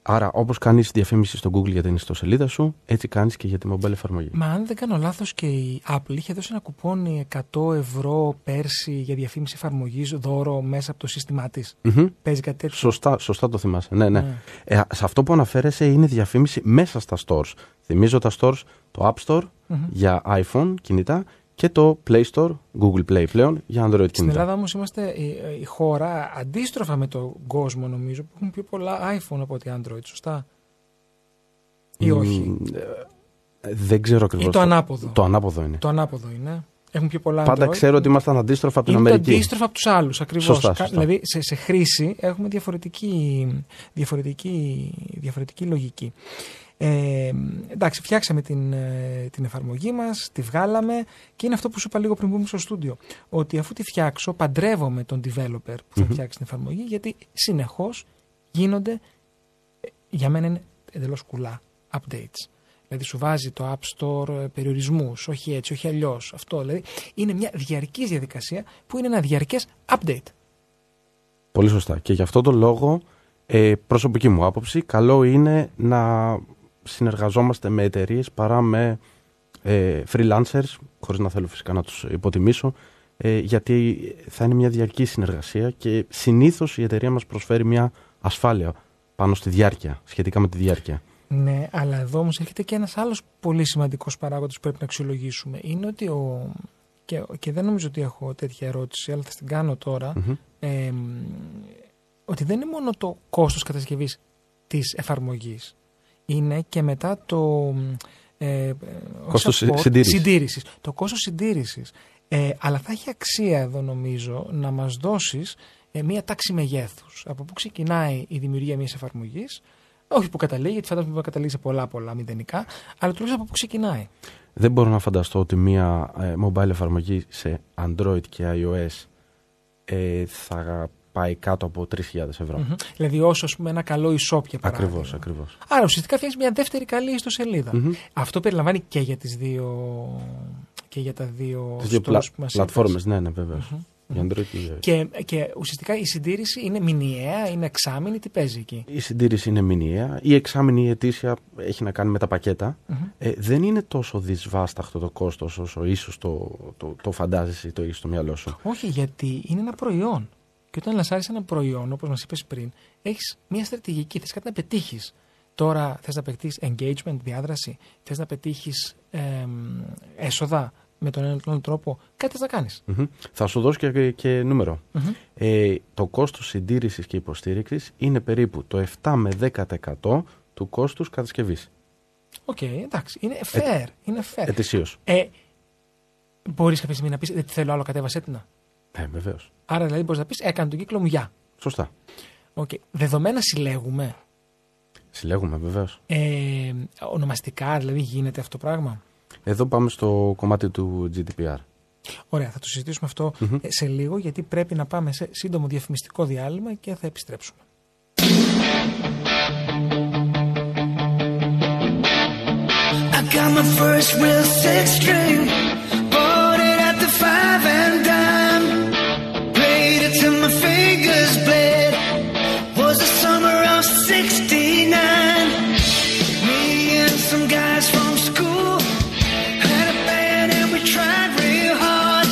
Άρα, όπως κάνεις διαφήμιση στο Google για την ιστοσελίδα σου, έτσι κάνεις και για τη mobile εφαρμογή. Μα αν δεν κάνω λάθος, και η Apple είχε δώσει ένα κουπόνι 100 ευρώ πέρσι για διαφήμιση εφαρμογής δώρο μέσα από το σύστημά της. Παίζει κάτι τέτοιο? Σωστά το θυμάσαι. Ναι. Σε αυτό που αναφέρεσαι είναι διαφήμιση μέσα στα stores. Θυμίζω τα stores, το App Store για iPhone κινητά και το Play Store, Google Play πλέον, για Android κινητά. Στην Ελλάδα όμως είμαστε η χώρα αντίστροφα με τον κόσμο, νομίζω, που έχουν πιο πολλά iPhone από ότι Android, σωστά? Ή όχι? Δεν ξέρω ακριβώς. Ή το ανάποδο. Το ανάποδο είναι. Έχουν πιο πολλά Android. Πάντα ξέρω ότι ήμασταν αντίστροφα από την Αμερική. Αντίστροφα από τους άλλους, ακριβώς. Σωστά. Δηλαδή σε χρήση έχουμε διαφορετική λογική. Εντάξει, φτιάξαμε την εφαρμογή μας, τη βγάλαμε, και είναι αυτό που σου είπα λίγο πριν μπούμε στο στούντιο, ότι αφού τη φτιάξω παντρεύομαι τον developer που θα φτιάξει την εφαρμογή, γιατί συνεχώς γίνονται, για μένα είναι εντελώς κουλά, updates. Δηλαδή σου βάζει το App Store περιορισμούς, όχι έτσι, όχι αλλιώς, αυτό δηλαδή. Είναι μια διαρκής διαδικασία που είναι ένα διαρκές update. Πολύ σωστά, και γι' αυτό τον λόγο, προσωπική μου άποψη, καλό είναι να συνεργαζόμαστε με εταιρείες παρά με freelancers, χωρίς να θέλω φυσικά να τους υποτιμήσω, γιατί θα είναι μια διαρκή συνεργασία και συνήθως η εταιρεία μας προσφέρει μια ασφάλεια πάνω στη διάρκεια, σχετικά με τη διάρκεια. Ναι, αλλά εδώ όμως έρχεται και ένας άλλος πολύ σημαντικός παράγοντας που πρέπει να αξιολογήσουμε. Είναι ότι και δεν νομίζω ότι έχω τέτοια ερώτηση, αλλά θα την κάνω τώρα, ότι δεν είναι μόνο το κόστος κατασκευής της εφαρμογής. Είναι και μετά το κόστος συντήρησης. Το κόστος συντήρησης. Αλλά θα έχει αξία εδώ, νομίζω, να μας δώσεις μία τάξη μεγέθους. Από πού ξεκινάει η δημιουργία μιας εφαρμογής? Όχι που καταλήγει, γιατί φαντάζομαι ότι καταλήγει σε πολλά μηδενικά, αλλά τουλάχιστον από πού ξεκινάει. Δεν μπορώ να φανταστώ ότι μία mobile εφαρμογή σε Android και iOS θα πάει κάτω από 3.000 ευρώ. Δηλαδή όσο, ας πούμε, ένα καλό e-shop, για παράδειγμα. Ακριβώς. Άρα ουσιαστικά φτιάχνεις μια δεύτερη καλή ιστοσελίδα. Αυτό περιλαμβάνει και για τις δύο, και για τα δύο stores που μας πλατφόρμες, ναι, βέβαια. Και ουσιαστικά η συντήρηση είναι μηνιαία, είναι εξάμηνη, τι παίζει εκεί? Η συντήρηση είναι μηνιαία, η εξάμηνη, η ετήσια, έχει να κάνει με τα πακέτα. Δεν είναι τόσο δυσβάσταχτο το κόστος όσο ίσως το φαντάζεσαι ή το έχεις στο μυαλό σου. Όχι, γιατί είναι ένα προϊόν. και όταν λανσάρεις ένα προϊόν, όπως μας είπες πριν, έχεις μια στρατηγική, θες κάτι να πετύχεις. Τώρα θες να πετύχεις engagement, διάδραση, θες να πετύχεις έσοδα με τον έναν τον τρόπο, κάτι θες να κάνεις. Mm-hmm. Θα σου δώσω και νούμερο. Mm-hmm. Το κόστος συντήρησης και υποστήριξης είναι περίπου το 7 με 10% του κόστους κατασκευής. Οκ, εντάξει, είναι fair. Ετησίως. Μπορείς κάποια στιγμή να πεις, δεν τη θέλω άλλο, κατέβασέ την. Ναι, βεβαίως. Άρα δηλαδή μπορείς να πεις, έκανε τον κύκλο μου, γεια. Σωστά. Okay. Δεδομένα συλλέγουμε. Συλλέγουμε, βεβαίως. Ονομαστικά, δηλαδή, γίνεται αυτό το πράγμα. Εδώ πάμε στο κομμάτι του GDPR. Ωραία, θα το συζητήσουμε αυτό σε λίγο, γιατί πρέπει να πάμε σε σύντομο διαφημιστικό διάλειμμα και θα επιστρέψουμε. I got my first real six-string, bought it at the 5 and dime, played it till my fingers bled, was the summer of 69, me and some guys from school, had a band and we tried real hard,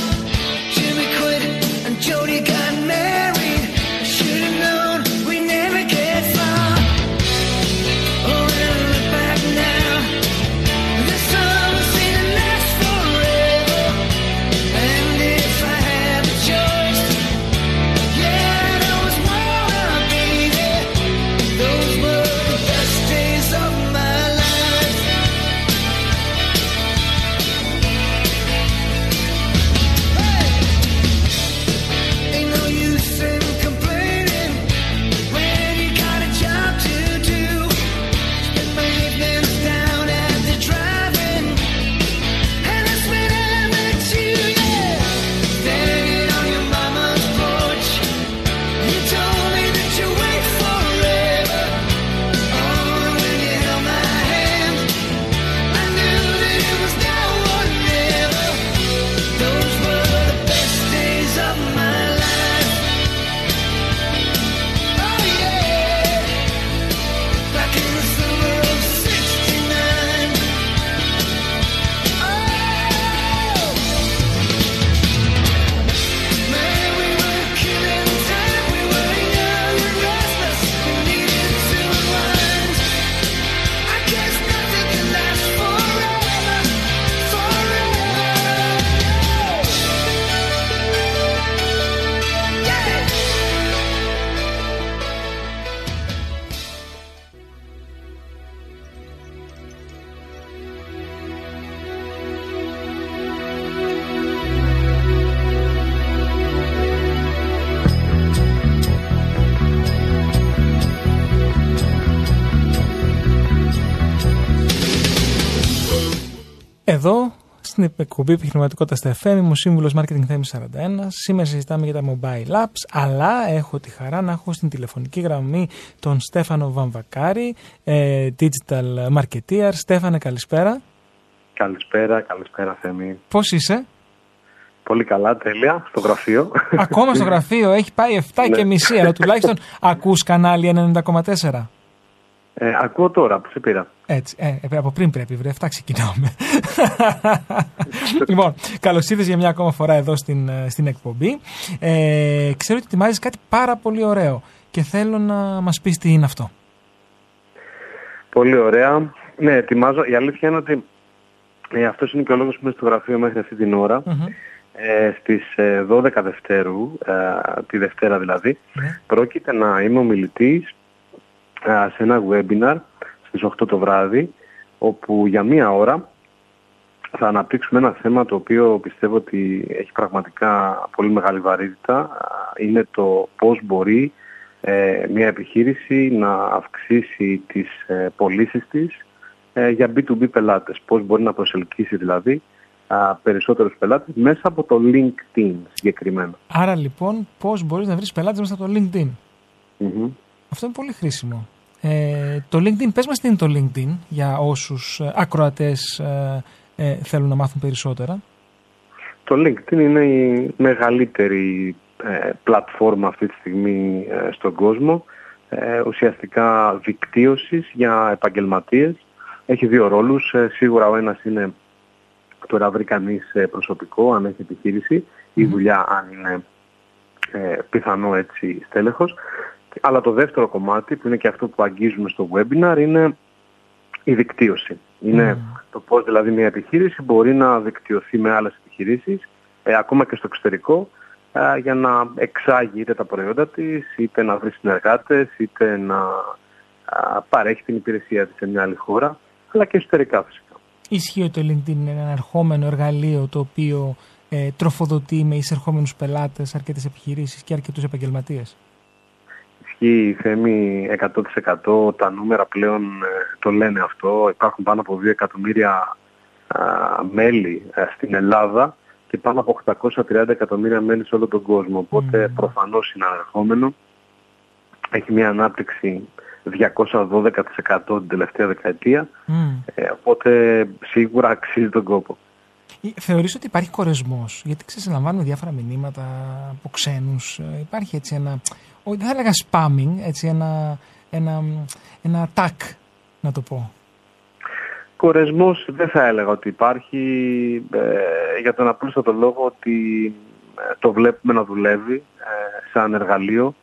Jimmy quit and Jody got married, I should have known we never get far, oh and I look back now, στην εκπομπή Επιχειρηματικότητα στα FM, είμαι ο σύμβουλος Marketing Θέμης Σαραντένας. Σήμερα συζητάμε για τα mobile apps, αλλά έχω τη χαρά να έχω στην τηλεφωνική γραμμή τον Στέφανο Βαμβακάρι, digital marketer. Στέφανε, καλησπέρα. Καλησπέρα, καλησπέρα Θέμη. Πώς είσαι? Πολύ καλά, τέλεια, στο γραφείο. Ακόμα στο γραφείο, έχει πάει 7:30, αλλά τουλάχιστον ακούς κανάλι 90,4. Ακούω τώρα, που σε πήρα. Έτσι, από πριν πρέπει, βρε, 7 ξεκινάμε. Λοιπόν, καλώς ήρθες για μια ακόμα φορά εδώ στην εκπομπή. Ξέρω ότι ετοιμάζεις κάτι πάρα πολύ ωραίο και θέλω να μας πεις τι είναι αυτό. Πολύ ωραία. Ναι, ετοιμάζω. Η αλήθεια είναι ότι αυτός είναι και ο λόγος που είμαι στο γραφείο μέχρι αυτή την ώρα. Mm-hmm. Στις 12 Δευτέρου, τη Δευτέρα δηλαδή, mm-hmm. πρόκειται να είμαι ομιλητής σε ένα webinar στις 8 το βράδυ, όπου για μία ώρα θα αναπτύξουμε ένα θέμα το οποίο πιστεύω ότι έχει πραγματικά πολύ μεγάλη βαρύτητα. Είναι το πώς μπορεί μια επιχείρηση να αυξήσει τις πωλήσεις της για B2B πελάτες. Πώς μπορεί να προσελκύσει δηλαδή περισσότερους πελάτες μέσα από το LinkedIn συγκεκριμένα. Άρα λοιπόν πώς μπορείς να βρεις πελάτες μέσα από το LinkedIn. Mm-hmm. Αυτό είναι πολύ χρήσιμο. Το LinkedIn, πες μας τι είναι το LinkedIn για όσους ακροατές θέλουν να μάθουν περισσότερα. Το LinkedIn είναι η μεγαλύτερη πλατφόρμα αυτή τη στιγμή στον κόσμο, ουσιαστικά δικτύωσης για επαγγελματίες. Έχει δύο ρόλους, σίγουρα ο ένας είναι το να βρει κανείς προσωπικό, αν έχει επιχείρηση, ή δουλειά αν είναι πιθανό έτσι στέλεχος. Αλλά το δεύτερο κομμάτι, που είναι και αυτό που αγγίζουμε στο webinar, είναι η δικτύωση. Είναι το πώς δηλαδή μια επιχείρηση μπορεί να δικτυωθεί με άλλες επιχειρήσεις, ακόμα και στο εξωτερικό, για να εξάγει είτε τα προϊόντα της, είτε να βρει συνεργάτες, είτε να παρέχει την υπηρεσία της σε μια άλλη χώρα, αλλά και εσωτερικά φυσικά. Ισχύει ότι το LinkedIn είναι ένα ερχόμενο εργαλείο το οποίο τροφοδοτεί με εισερχόμενους πελάτες αρκετές επιχειρήσεις και αρκετούς επαγγελματίες. Ισχύει, Θέμη, 100%. Τα νούμερα πλέον το λένε αυτό. Υπάρχουν πάνω από 2 εκατομμύρια μέλη στην Ελλάδα και πάνω από 830 εκατομμύρια μέλη σε όλο τον κόσμο. Οπότε προφανώς είναι ανερχόμενο. Έχει μια ανάπτυξη 212% την τελευταία δεκαετία. Οπότε σίγουρα αξίζει τον κόπο. Θεωρείς ότι υπάρχει κορεσμός? Γιατί ξεσυναμβάνουμε διάφορα μηνύματα από ξένους. Υπάρχει έτσι ένα, δεν θα έλεγα spamming, έτσι ένα τάκ, να το πω. Κορεσμός δεν θα έλεγα ότι υπάρχει, για τον απλούστατο λόγο ότι το βλέπουμε να δουλεύει σαν εργαλείο.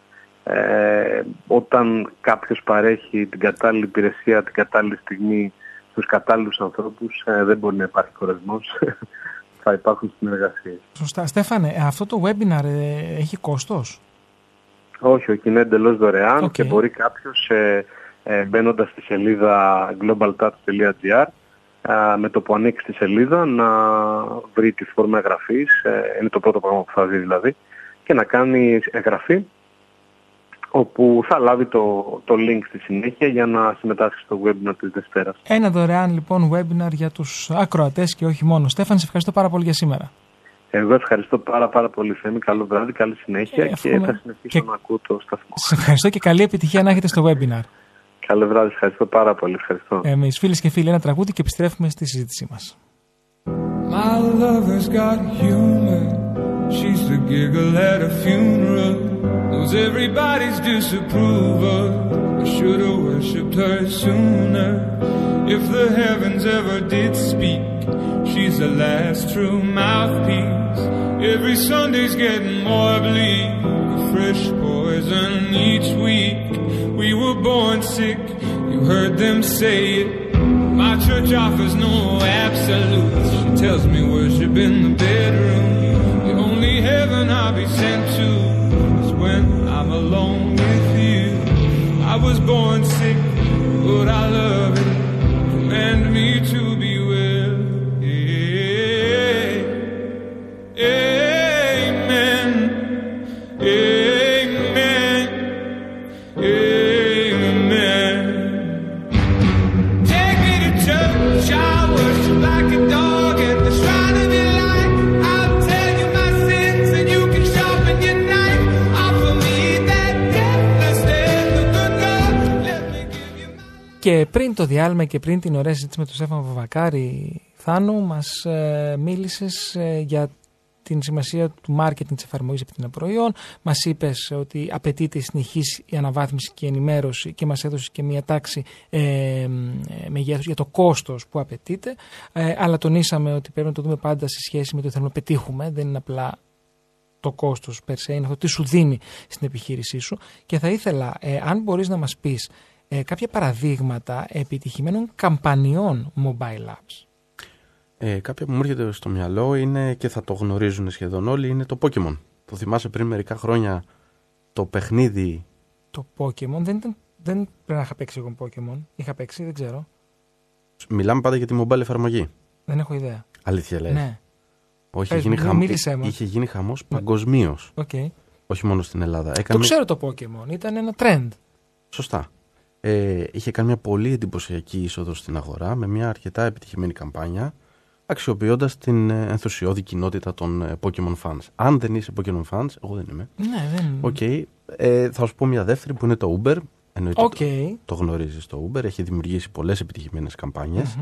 Όταν κάποιος παρέχει την κατάλληλη υπηρεσία την κατάλληλη στιγμή στους κατάλληλους ανθρώπους, δεν μπορεί να υπάρχει κορεσμός. Θα υπάρχουν συνεργασίες. Σωστά. Στέφανε, αυτό το webinar έχει κόστος? Όχι, είναι εντελώς δωρεάν και μπορεί κάποιος μπαίνοντας στη σελίδα globaltats.gr, με το που ανοίξει τη σελίδα, να βρει τη φόρμα εγγραφής, είναι το πρώτο πράγμα που θα δει δηλαδή, και να κάνει εγγραφή, όπου θα λάβει το link στη συνέχεια για να συμμετάσχει στο webinar της Δευτέρας. Ένα δωρεάν λοιπόν webinar για τους ακροατές και όχι μόνο. Στέφαν, σε ευχαριστώ πάρα πολύ για σήμερα. Εγώ ευχαριστώ πάρα πολύ, Θέμη. Καλό βράδυ, καλή συνέχεια και θα συνεχίσω να ακούω το σταθμό. Σε ευχαριστώ και καλή επιτυχία να έχετε στο webinar. Καλό βράδυ, ευχαριστώ πάρα πολύ. Ευχαριστώ. Εμείς, φίλες και φίλοι, ένα τραγούδι και επιστρέφουμε στη συζήτησή μας. She's the giggle at a funeral. Knows everybody's disapproval. I should've worshipped her sooner. If the heavens ever did speak, she's the last true mouthpiece. Every Sunday's getting more bleak, a fresh poison each week. We were born sick, you heard them say it. My church offers no absolutes. She tells me worship in the bedroom. Heaven I'll be sent to is when I'm alone with you. I was born sick, but I love it. Command me to be well. Amen. Amen. Amen. Take me to church, I worship like a dog at the shrine of your life. I'll tell you my Και πριν το διάλειμμα και πριν την ωραία συζήτηση με τον Στέφανο Βαμβακάρι, Θάνο, μας μίλησες για την σημασία του marketing της εφαρμογής επί των προϊόν. Μας είπες ότι απαιτείται συνεχής η αναβάθμιση και η ενημέρωση και μας έδωσες και μια τάξη μεγέθους για το κόστος που απαιτείται. Αλλά τονίσαμε ότι πρέπει να το δούμε πάντα σε σχέση με το τι θέλουμε να πετύχουμε. Δεν είναι απλά το κόστος per se, είναι αυτό τι σου δίνει στην επιχείρησή σου. Και θα ήθελα, αν μπορείς να μας πεις κάποια παραδείγματα επιτυχημένων καμπανιών mobile apps. Κάποια που μου έρχεται στο μυαλό είναι, και θα το γνωρίζουν σχεδόν όλοι, είναι το Pokémon. Το θυμάσαι πριν μερικά χρόνια το παιχνίδι? Το Pokémon δεν πρέπει να είχα παίξει εγώ Pokémon. Είχα παίξει, δεν ξέρω. Μιλάμε πάντα για τη mobile εφαρμογή. Δεν έχω ιδέα. Αλήθεια λες? Ναι. Όχι, είχε γίνει χαμός παγκοσμίως. Okay. Όχι μόνο στην Ελλάδα. Το ξέρω το Pokémon, ήταν ένα trend. Σωστά. Είχε κάνει μια πολύ εντυπωσιακή είσοδο στην αγορά με μια αρκετά επιτυχημένη καμπάνια, αξιοποιώντας την ενθουσιώδη κοινότητα των Pokémon fans. Αν δεν είσαι Pokémon fans, εγώ δεν είμαι. Ναι, δεν. Okay. Θα σου πω μια δεύτερη που είναι το Uber. Εννοείται το γνωρίζεις το Uber. Έχει δημιουργήσει πολλές επιτυχημένες καμπάνιες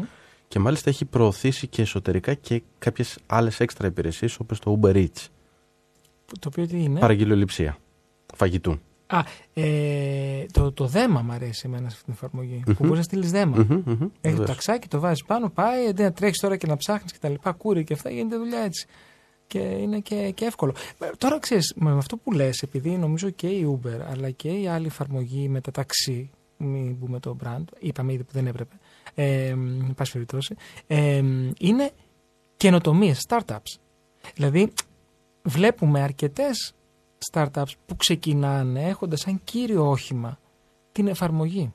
και μάλιστα έχει προωθήσει και εσωτερικά και κάποιες άλλες έξτρα υπηρεσίες όπως το Uber Eats. Το οποίο τι είναι? Παραγγελιοληψία φαγητού. Το δέμα μου αρέσει εμένα σε αυτή την εφαρμογή. Που μπορεί να στείλει δέμα. Έχει το ταξάκι, το βάζει πάνω, πάει, αντί να τρέχει τώρα και να ψάχνει και τα λοιπά, κούρι και αυτά, γίνεται δουλειά έτσι. και είναι και εύκολο. Τώρα ξέρεις, με αυτό που λες, επειδή νομίζω και η Uber αλλά και η άλλη εφαρμογή με τα ταξί, μην μπούμε το brand, είπαμε ήδη που δεν έπρεπε, πάση περιπτώσει, είναι καινοτομίες, startups. Δηλαδή βλέπουμε αρκετές startups που ξεκινάνε έχοντας σαν κύριο όχημα την εφαρμογή.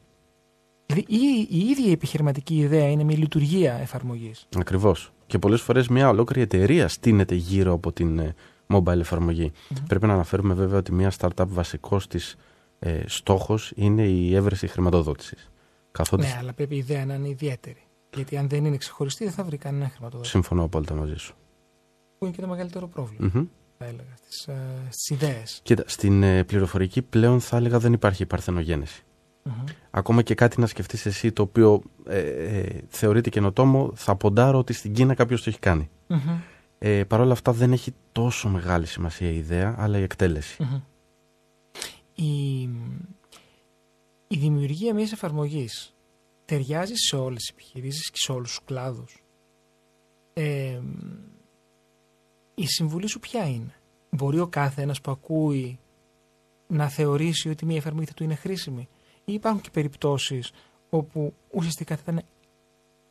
Δηλαδή η ίδια η επιχειρηματική ιδέα είναι μια λειτουργία εφαρμογής. Ακριβώς. Και πολλές φορές μια ολόκληρη εταιρεία στείνεται γύρω από την mobile εφαρμογή. Mm-hmm. Πρέπει να αναφέρουμε βέβαια ότι μια startup βασικός της στόχος είναι η έβρεση χρηματοδότησης. Καθότι... Ναι, αλλά πρέπει η ιδέα να είναι ιδιαίτερη. Γιατί αν δεν είναι ξεχωριστή, δεν θα βρει κανένα χρηματοδότη. Συμφωνώ απόλυτα μαζί σου. Που είναι και το μεγαλύτερο πρόβλημα, mm-hmm. θα έλεγα, στις ιδέες. Κοίτα, στην πληροφορική πλέον θα έλεγα δεν υπάρχει παρθενογένεση. Mm-hmm. Ακόμα και κάτι να σκεφτείς εσύ το οποίο θεωρείται καινοτόμο, θα ποντάρω ότι στην Κίνα κάποιος το έχει κάνει. Mm-hmm. Παρ' όλα αυτά δεν έχει τόσο μεγάλη σημασία η ιδέα, αλλά η εκτέλεση. Mm-hmm. Η δημιουργία μιας εφαρμογής ταιριάζει σε όλες τις επιχειρήσεις και σε όλους τους κλάδους. Η συμβουλή σου ποια είναι? Μπορεί ο κάθε ένας που ακούει να θεωρήσει ότι μια εφαρμογή θα του είναι χρήσιμη, ή υπάρχουν και περιπτώσεις όπου ουσιαστικά θα ήταν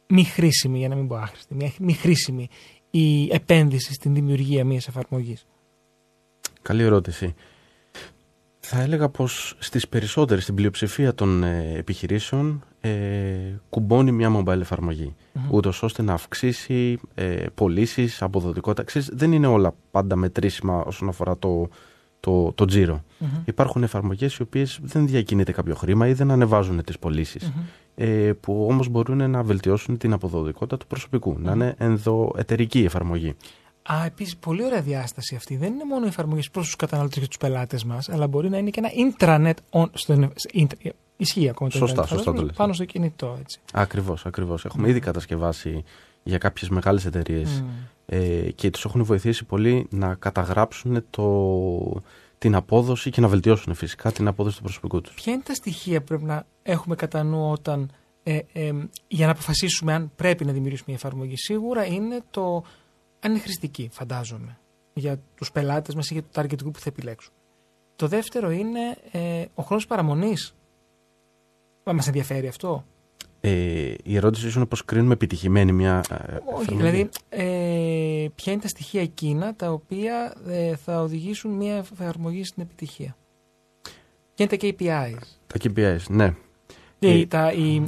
μη χρήσιμη, για να μην πω άχρηστη, μια μη χρήσιμη η επένδυση στην δημιουργία μιας εφαρμογής? Καλή ερώτηση. Θα έλεγα πως στην πλειοψηφία των επιχειρήσεων κουμπώνει μια mobile εφαρμογή, mm-hmm. ούτως ώστε να αυξήσει πωλήσεις, αποδοτικότητα. Δεν είναι όλα πάντα μετρήσιμα όσον αφορά το τζίρο. Mm-hmm. Υπάρχουν εφαρμογές οι οποίες δεν διακινείται κάποιο χρήμα ή δεν ανεβάζουν τις πωλήσεις, mm-hmm. Που όμως μπορούν να βελτιώσουν την αποδοτικότητα του προσωπικού, mm-hmm. να είναι ενδοεταιρική εφαρμογή. Επίσης, πολύ ωραία διάσταση αυτή. Δεν είναι μόνο εφαρμογές προς τους καταναλωτές και τους πελάτες μας, αλλά μπορεί να είναι και ένα intranet. Ισχύει ακόμα το intranet. Σωστά το λες. Πάνω στο κινητό, έτσι. Ακριβώς. Έχουμε ήδη κατασκευάσει για κάποιες μεγάλες εταιρείες και τους έχουν βοηθήσει πολύ να καταγράψουν την απόδοση και να βελτιώσουν φυσικά την απόδοση του προσωπικού τους. Ποια είναι τα στοιχεία που πρέπει να έχουμε κατά νου όταν για να αποφασίσουμε αν πρέπει να δημιουργήσουμε μια εφαρμογή? Σίγουρα είναι το. Αν είναι χρηστική, φαντάζομαι, για τους πελάτες μας ή για το target group που θα επιλέξουμε. Το δεύτερο είναι ο χρόνος παραμονής. Μας ενδιαφέρει αυτό. Η ερώτηση είναι πώς κρίνουμε επιτυχημένη μια εφαρμογή. Δηλαδή, ποια είναι τα στοιχεία εκείνα τα οποία θα οδηγήσουν μια εφαρμογή στην επιτυχία? Και είναι τα KPIs. Τα KPIs, ναι.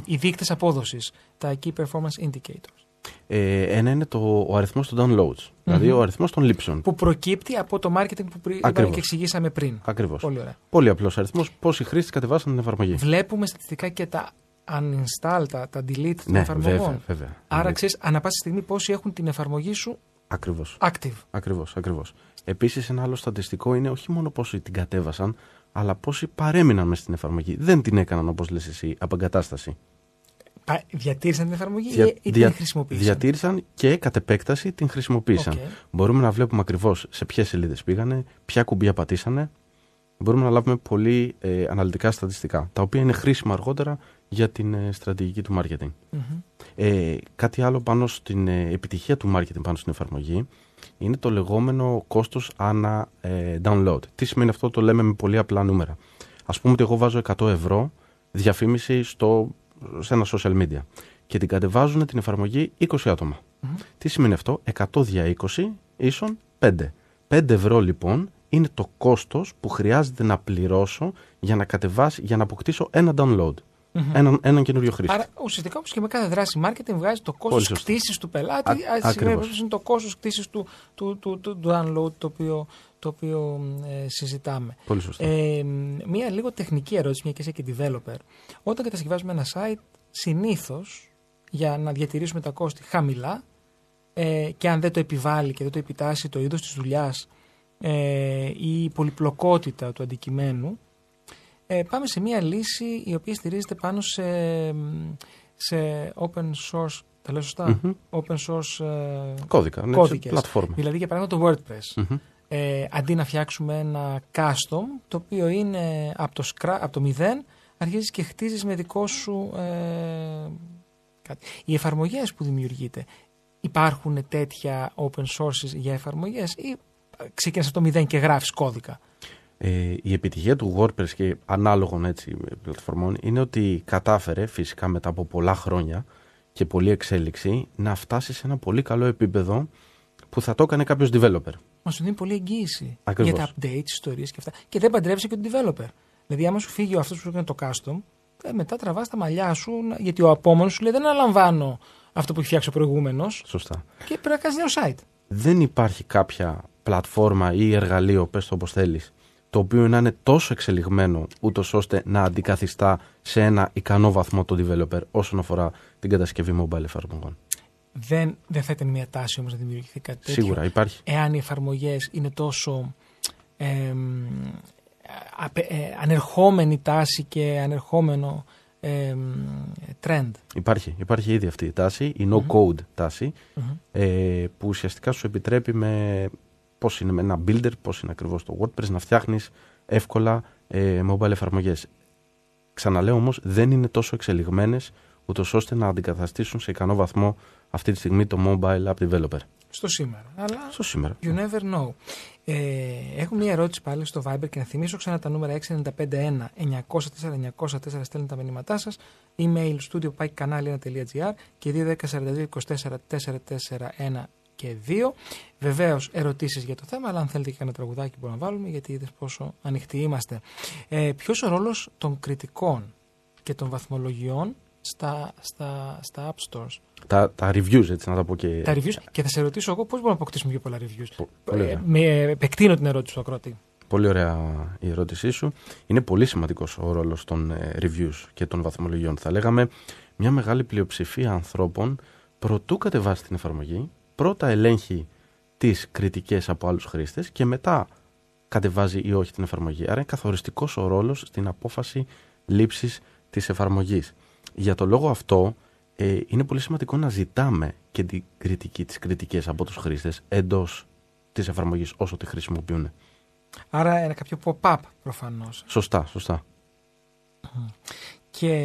Οι δείκτες απόδοσης, τα Key Performance Indicators. Ένα είναι ο αριθμός των downloads, mm-hmm. δηλαδή ο αριθμός των λήψεων. Που προκύπτει από το marketing που εξηγήσαμε πριν. Ακριβώς. Πολύ ωραία. Πολύ απλός αριθμός, πόσοι χρήστες κατεβάσαν την εφαρμογή. Βλέπουμε στατιστικά και τα uninstall, τα delete των εφαρμογών. Βέβαια. Άρα ξέρεις ανά πάση στιγμή πόσοι έχουν την εφαρμογή σου active. Ακριβώς. Επίσης, ένα άλλο στατιστικό είναι όχι μόνο πόσοι την κατέβασαν, αλλά πόσοι παρέμειναν μέσα στην εφαρμογή. Δεν την έκαναν, όπως λες εσύ, από εγκατάσταση. Διατήρησαν την εφαρμογή ή την χρησιμοποίησαν? Διατήρησαν και κατ' επέκταση την χρησιμοποίησαν. Okay. Μπορούμε να βλέπουμε ακριβώς σε ποιες σελίδες πήγανε, ποια κουμπιά πατήσανε. Μπορούμε να λάβουμε πολύ αναλυτικά στατιστικά, τα οποία είναι χρήσιμα αργότερα για την στρατηγική του marketing. Mm-hmm. Κάτι άλλο πάνω στην επιτυχία του marketing πάνω στην εφαρμογή είναι το λεγόμενο κόστος ανά download. Τι σημαίνει αυτό? Το λέμε με πολύ απλά νούμερα. Ας πούμε ότι εγώ βάζω 100 ευρώ διαφήμιση σε ένα social media και την κατεβάζουν την εφαρμογή 20 άτομα. Mm-hmm. Τι σημαίνει αυτό? 100 δια 20 ίσον 5. 5 ευρώ λοιπόν είναι το κόστος που χρειάζεται να πληρώσω για να αποκτήσω ένα download. Mm-hmm. Έναν καινούριο χρήστη. Άρα ουσιαστικά όπως και με κάθε δράση marketing βγάζει το κόστος κτήσης του πελάτη. Ακριβώς. Είναι το κόστος κτήσης του download το οποίο συζητάμε. Πολύ σωστά. Μία λίγο τεχνική ερώτηση, μια και είσαι και developer. Όταν κατασκευάζουμε ένα site, συνήθως για να διατηρήσουμε τα κόστη χαμηλά και αν δεν το επιβάλλει και δεν το επιτάσσει το είδος της δουλειάς ή η πολυπλοκότητα του αντικειμένου, πάμε σε μία λύση η οποία στηρίζεται πάνω σε open source. Τα λέω σωστά. Mm-hmm. Open source κώδικες. Πλατφόρμα. Δηλαδή για παράδειγμα το WordPress. Mm-hmm. Αντί να φτιάξουμε ένα custom, το οποίο είναι από το μηδέν, αρχίζεις και χτίζεις με δικό σου κάτι. Οι εφαρμογές που δημιουργείται υπάρχουν τέτοια open sources για εφαρμογές ή ξεκίνησε από το μηδέν και γράφεις κώδικα? Η επιτυχία του WordPress και ανάλογων έτσι πλατφορμών είναι ότι κατάφερε φυσικά μετά από πολλά χρόνια και πολλή εξέλιξη να φτάσει σε ένα πολύ καλό επίπεδο που θα το έκανε κάποιος developer. Μας σου δίνει πολλή εγγύηση. Ακριβώς. Για τα updates, ιστορίες και αυτά. Και δεν παντρεύεσαι και τον developer. Δηλαδή, άμα σου φύγει ο αυτός που έκανε το custom, μετά τραβάς τα μαλλιά σου, γιατί ο απόμενος σου λέει δεν αναλαμβάνω αυτό που έχει φτιάξει ο προηγούμενος. Σωστά. Και πρέπει να κάνεις νέο site. Δεν υπάρχει κάποια πλατφόρμα ή εργαλείο, πες το όπως θέλεις, το οποίο να είναι τόσο εξελιγμένο, ούτως ώστε να αντικαθιστά σε ένα ικανό βαθμό το developer όσον αφορά την κατασκευή mobile εφαρμογών. Δεν θα ήταν μια τάση όμως να δημιουργηθεί κάτι τέτοιο. Σίγουρα υπάρχει. Εάν οι εφαρμογές είναι τόσο ανερχόμενη τάση και ανερχόμενο trend. Υπάρχει ήδη αυτή η τάση, η no-code τάση, που ουσιαστικά σου επιτρέπει με... πώς είναι με ένα builder, πώς είναι ακριβώς το WordPress, να φτιάχνεις εύκολα mobile εφαρμογές. Ξαναλέω όμως, δεν είναι τόσο εξελιγμένες, ούτως ώστε να αντικαταστήσουν σε ικανό βαθμό αυτή τη στιγμή το mobile app developer. Στο σήμερα. Αλλά you never know. Έχω μια ερώτηση πάλι στο Viber και να θυμίσω ξανά τα νούμερα 6951904-904, στέλνετε τα μηνύματά σας, email studio@kanali1.gr και 210-42-24-441 και 2. Βεβαίως ερωτήσεις για το θέμα, αλλά αν θέλετε και ένα τραγουδάκι μπορούμε να βάλουμε, γιατί είδες πόσο ανοιχτοί είμαστε. Ποιος ο ρόλος των κριτικών και των βαθμολογιών στα App Stores? Τα reviews, έτσι να τα πω και... Τα reviews, και θα σε ρωτήσω εγώ πώς μπορούμε να αποκτήσουμε πιο πολλά reviews. Επεκτείνω την ερώτηση του ακροατή. Πολύ ωραία η ερώτησή σου. Είναι πολύ σημαντικός ο ρόλος των reviews και των βαθμολογιών. Θα λέγαμε μια μεγάλη πλειοψηφία ανθρώπων προτού κατεβάσει την εφαρμογή, πρώτα ελέγχει τις κριτικές από άλλους χρήστες και μετά κατεβάζει ή όχι την εφαρμογή. Άρα είναι καθοριστικός ο ρόλος στην απόφαση λήψης της εφαρμογής. Για το λόγο αυτό είναι πολύ σημαντικό να ζητάμε και την κριτική, τις κριτικές από τους χρήστες εντός της εφαρμογής όσο τη χρησιμοποιούν. Άρα ένα κάποιο pop-up προφανώς. Σωστά. Και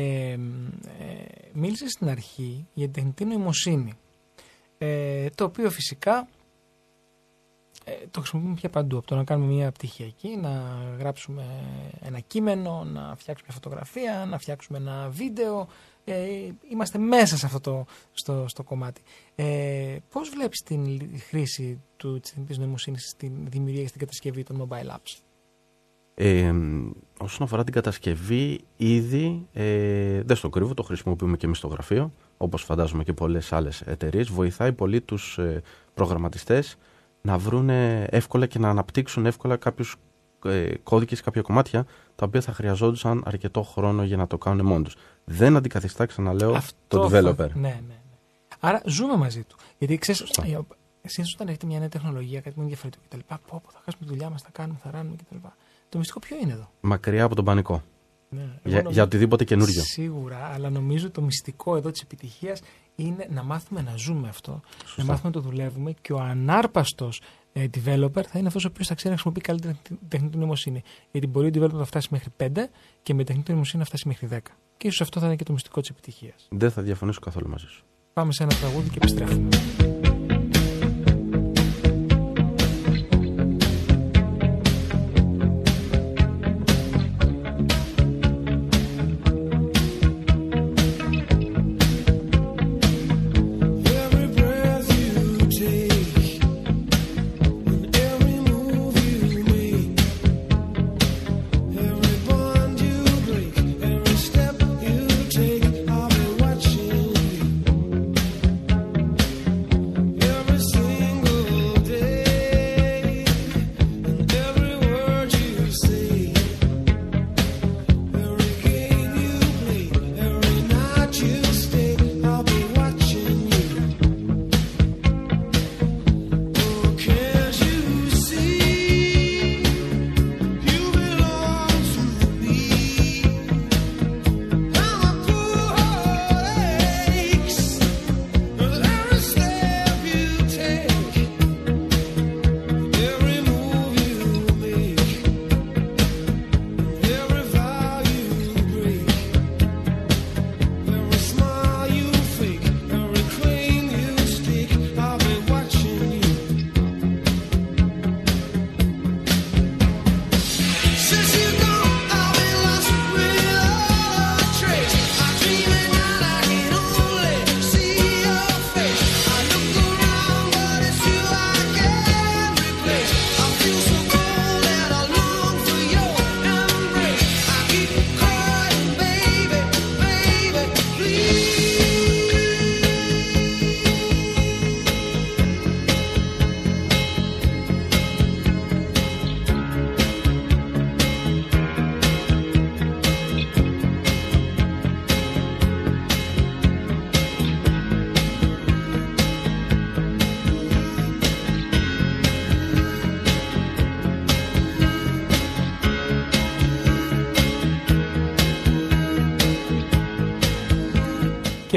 μίλησε στην αρχή για την τεχνητή νοημοσύνη. Το οποίο φυσικά το χρησιμοποιούμε πια παντού. Από το να κάνουμε μια πτυχιακή, να γράψουμε ένα κείμενο, να φτιάξουμε μια φωτογραφία, να φτιάξουμε ένα βίντεο. Είμαστε μέσα σε αυτό στο κομμάτι. Πώς βλέπεις την χρήση της νοημοσύνης στην δημιουργία και στην κατασκευή των mobile apps? Όσον αφορά την κατασκευή, ήδη δεν στο κρύβω, το χρησιμοποιούμε και εμείς στο γραφείο, όπως φαντάζομαι και πολλές άλλες εταιρείες. Βοηθάει πολύ τους προγραμματιστές να βρουν εύκολα και να αναπτύξουν εύκολα κάποιους κώδικες, κάποια κομμάτια, τα οποία θα χρειαζόντουσαν αρκετό χρόνο για να το κάνουν μόνοι τους. Δεν αντικαθιστά, ξαναλέω, το developer. Ναι. Άρα ζούμε μαζί του. Γιατί ξέρεις, συνήθως όταν έχετε μια νέα τεχνολογία, κάτι με ενδιαφέρει κτλ. Θα χάσουμε τη δουλειά μας, θα κάνουμε, θα ράνουμε κτλ. Το μυστικό ποιο είναι εδώ? Μακριά από τον πανικό. Για οτιδήποτε καινούριο. Σίγουρα, αλλά νομίζω το μυστικό εδώ της επιτυχίας είναι να μάθουμε να ζούμε αυτό. Σωστά. Να μάθουμε να το δουλεύουμε, και ο ανάρπαστος developer θα είναι αυτός ο οποίος θα ξέρει να χρησιμοποιεί καλύτερα την τεχνητή νοημοσύνη. Γιατί μπορεί ο developer να φτάσει μέχρι 5 και με τεχνητή νοημοσύνη να φτάσει μέχρι 10. Και ίσως αυτό θα είναι και το μυστικό της επιτυχίας. Δεν θα διαφωνήσω καθόλου μαζί σου. Πάμε σε ένα τραγούδι και επιστρέφουμε.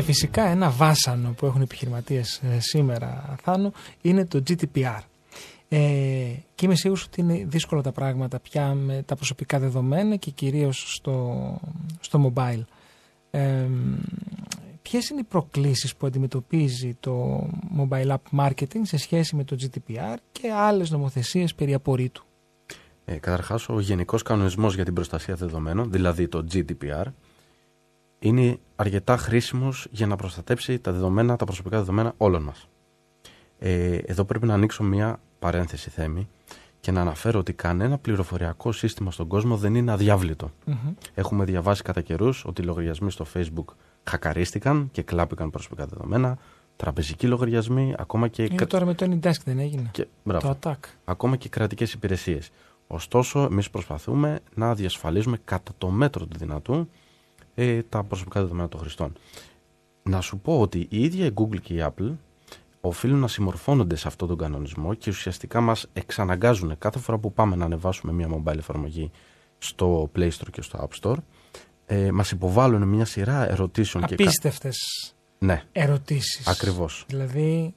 φυσικά ένα βάσανο που έχουν οι επιχειρηματίες σήμερα, Θάνο, είναι το GDPR. Και είμαι σίγουρος ότι είναι δύσκολα τα πράγματα πια με τα προσωπικά δεδομένα και κυρίως στο mobile. Ποιες είναι οι προκλήσεις που αντιμετωπίζει το mobile app marketing σε σχέση με το GDPR και άλλες νομοθεσίες περί απορρίτου? Καταρχάς, ο Γενικός Κανονισμός για την Προστασία Δεδομένων, δηλαδή το GDPR, είναι αρκετά χρήσιμος για να προστατέψει τα προσωπικά δεδομένα όλων μας. Εδώ πρέπει να ανοίξω μια παρένθεση, Θέμη, και να αναφέρω ότι κανένα πληροφοριακό σύστημα στον κόσμο δεν είναι αδιάβλητο. Mm-hmm. Έχουμε διαβάσει κατά καιρούς ότι οι λογαριασμοί στο Facebook χακαρίστηκαν και κλάπηκαν προσωπικά δεδομένα, τραπεζικοί λογαριασμοί, ακόμα και. Είναι τώρα με το AnyDesk δεν έγινε. Και... το attack. Ακόμα και κρατικές υπηρεσίες. Ωστόσο, εμείς προσπαθούμε να διασφαλίζουμε κατά το μέτρο του δυνατού τα προσωπικά δεδομένα των χρηστών. Να σου πω ότι η ίδια η Google και η Apple οφείλουν να συμμορφώνονται σε αυτόν τον κανονισμό και ουσιαστικά μας εξαναγκάζουν κάθε φορά που πάμε να ανεβάσουμε μια mobile εφαρμογή στο Play Store και στο App Store. Μας υποβάλλουν μια σειρά ερωτήσεων. Απίστευτες ερωτήσεις. Ακριβώς. Δηλαδή.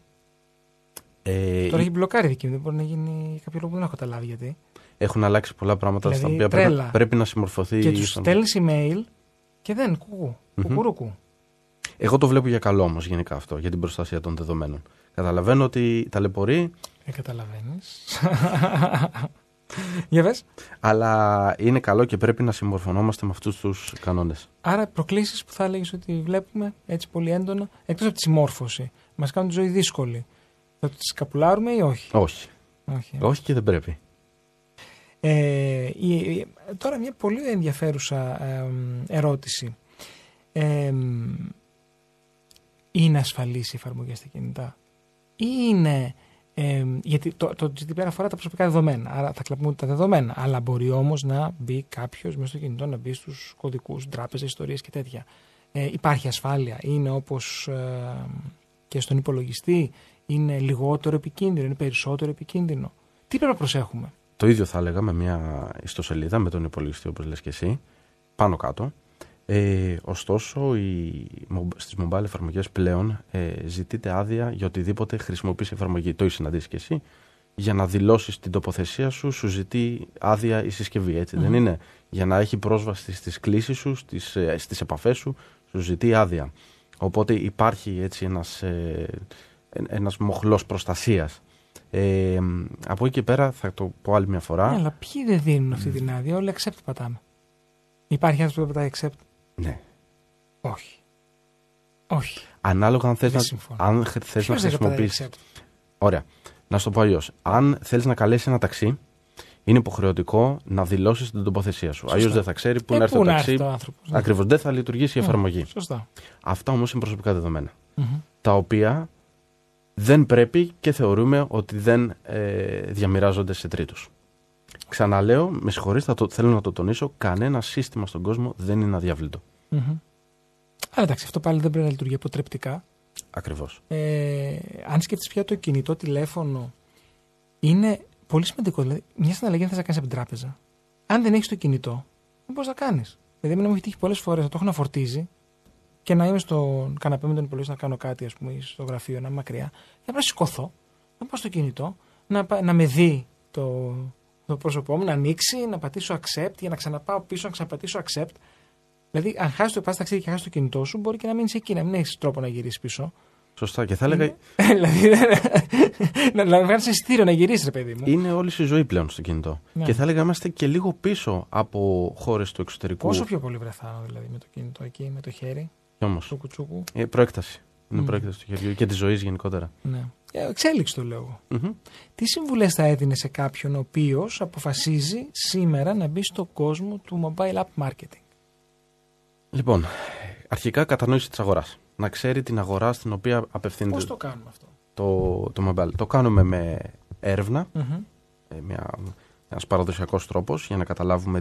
Τώρα έχει μπλοκάρει η δική μου, δεν μπορεί να γίνει κάποιο λόγο που δεν έχω καταλάβει γιατί. Έχουν αλλάξει πολλά πράγματα δηλαδή, στα οποία πρέπει να συμμορφωθεί. Και τους στέλνεις email και δεν κουκουρούκου. Εγώ το βλέπω για καλό όμως γενικά αυτό, για την προστασία των δεδομένων. Καταλαβαίνω ότι ταλαιπωρεί. Καταλαβαίνεις. Για βες. Αλλά είναι καλό και πρέπει να συμμορφωνόμαστε με αυτούς τους κανόνες. Άρα προκλήσεις που θα έλεγες ότι βλέπουμε έτσι πολύ έντονα, εκτός από τη συμμόρφωση, μας κάνουν τη ζωή δύσκολη. Θα τις καπουλάρουμε ή όχι? Όχι και δεν πρέπει. Τώρα μια πολύ ενδιαφέρουσα ερώτηση. Είναι ασφαλής η εφαρμογή στα κινητά ή είναι... γιατί το GDPR αφορά τα προσωπικά δεδομένα, άρα θα κλαπούν τα δεδομένα, αλλά μπορεί όμως να μπει κάποιος μέσα στο κινητό, να μπει στους κωδικούς, τράπεζες, ιστορίες και τέτοια. Υπάρχει ασφάλεια, είναι όπως και στον υπολογιστή, είναι λιγότερο επικίνδυνο, είναι περισσότερο επικίνδυνο? Τι πρέπει να προσέχουμε? Το ίδιο θα έλεγα με μια ιστοσελίδα, με τον υπολογιστή όπως λες και εσύ, πάνω κάτω. Ωστόσο, στις mobile εφαρμογές πλέον ζητείται άδεια για οτιδήποτε χρησιμοποιείς εφαρμογή. Το έχεις συναντήσει και εσύ. Για να δηλώσεις την τοποθεσία σου, σου ζητεί άδεια η συσκευή. Έτσι, δεν είναι? Για να έχει πρόσβαση στις κλήσεις σου, στις επαφές σου, σου ζητεί άδεια. Οπότε υπάρχει έτσι ένας μοχλός προστασίας. Από εκεί και πέρα θα το πω άλλη μια φορά. Αλλά ποιοι δεν δίνουν αυτή την άδεια? Όλοι accept πατάμε. Υπάρχει άνθρωπο που πατάει accept? Ναι. Όχι. Ανάλογα αν θες να χρησιμοποιήσεις. Ωραία. Να σου το πω αλλιώς. Αν θέλεις να καλέσεις ένα ταξί, είναι υποχρεωτικό να δηλώσεις την τοποθεσία σου. Αλλιώς δεν θα ξέρει πού να έρθει το ταξί. Ακριβώς. Δεν θα λειτουργήσει η εφαρμογή. Σωστά. Αυτά όμως είναι προσωπικά δεδομένα. Mm-hmm. Τα οποία δεν πρέπει και θεωρούμε ότι δεν διαμοιράζονται σε τρίτους. Ξαναλέω, με συγχωρείς, θέλω να το τονίσω, κανένα σύστημα στον κόσμο δεν είναι αδιάβλητο. Mm-hmm. Άρα εντάξει, αυτό πάλι δεν πρέπει να λειτουργεί αποτρεπτικά. Ακριβώς. Αν σκεφτείς πια το κινητό τηλέφωνο, είναι πολύ σημαντικό. Δηλαδή, μια συναλλαγή δεν θα κάνεις από την τράπεζα. Αν δεν έχεις το κινητό, δεν μπορείς να κάνεις. Δηλαδή, μου έχει τύχει πολλές φορές να το έχω να φορτίζει και να είμαι στον καναπέ με τον υπολογιστή να κάνω κάτι, ας πούμε, ή στο γραφείο, να είμαι μακριά. Θα πρέπει να σηκωθώ, να πάω στο κινητό, να με δει το πρόσωπό μου, να ανοίξει, να πατήσω accept για να ξαναπάω πίσω, να ξαναπατήσω accept. Δηλαδή, αν χάσει το ταξίδι και χάσει το κινητό σου, μπορεί και να μείνει εκεί, να μην έχει τρόπο να γυρίσει πίσω. Σωστά. Και θα έλεγα. Δηλαδή, να βγάλει εισιτήριο να γυρίσει, ρε παιδί μου. Είναι όλη η ζωή πλέον στο κινητό. Ναι. Και θα έλεγα, είμαστε και λίγο πίσω από χώρες του εξωτερικού. Όσο πιο πολύ βρεθάνω, δηλαδή, με το κινητό εκεί, με το χέρι. Κι όμως. Προέκταση. Είναι προέκταση του χεριού και τη ζωή γενικότερα. Ναι. Εξέλιξη το λέω. Mm-hmm. Τι συμβουλές θα έδινε σε κάποιον ο οποίος αποφασίζει σήμερα να μπει στον κόσμο του mobile app marketing? Λοιπόν, αρχικά κατανόηση της αγοράς. Να ξέρει την αγορά στην οποία απευθύνεται. Πώς το κάνουμε αυτό? Το mobile. Το κάνουμε με έρευνα, ένας παραδοσιακός τρόπος για να καταλάβουμε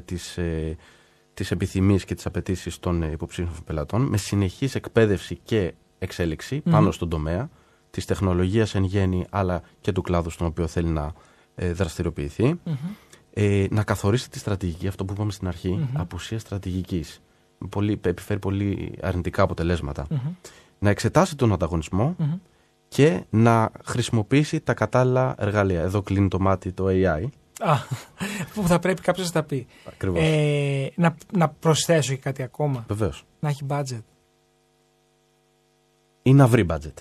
τις επιθυμίες και τις απαιτήσεις των υποψήφιων πελατών, με συνεχής εκπαίδευση και εξέλιξη πάνω στον τομέα της τεχνολογίας εν γέννη, αλλά και του κλάδου στον οποίο θέλει να δραστηριοποιηθεί, να καθορίσει τη στρατηγική, αυτό που είπαμε στην αρχή, απουσία στρατηγικής. Επιφέρει πολύ αρνητικά αποτελέσματα. να εξετάσει τον ανταγωνισμό mm-hmm. και να χρησιμοποιήσει τα κατάλληλα εργαλεία. Εδώ κλείνει το μάτι το AI. Που θα πρέπει κάποιος να τα πει. Ακριβώς. Να προσθέσω και κάτι ακόμα. Βεβαίως. Να έχει budget. Ή να βρει budget.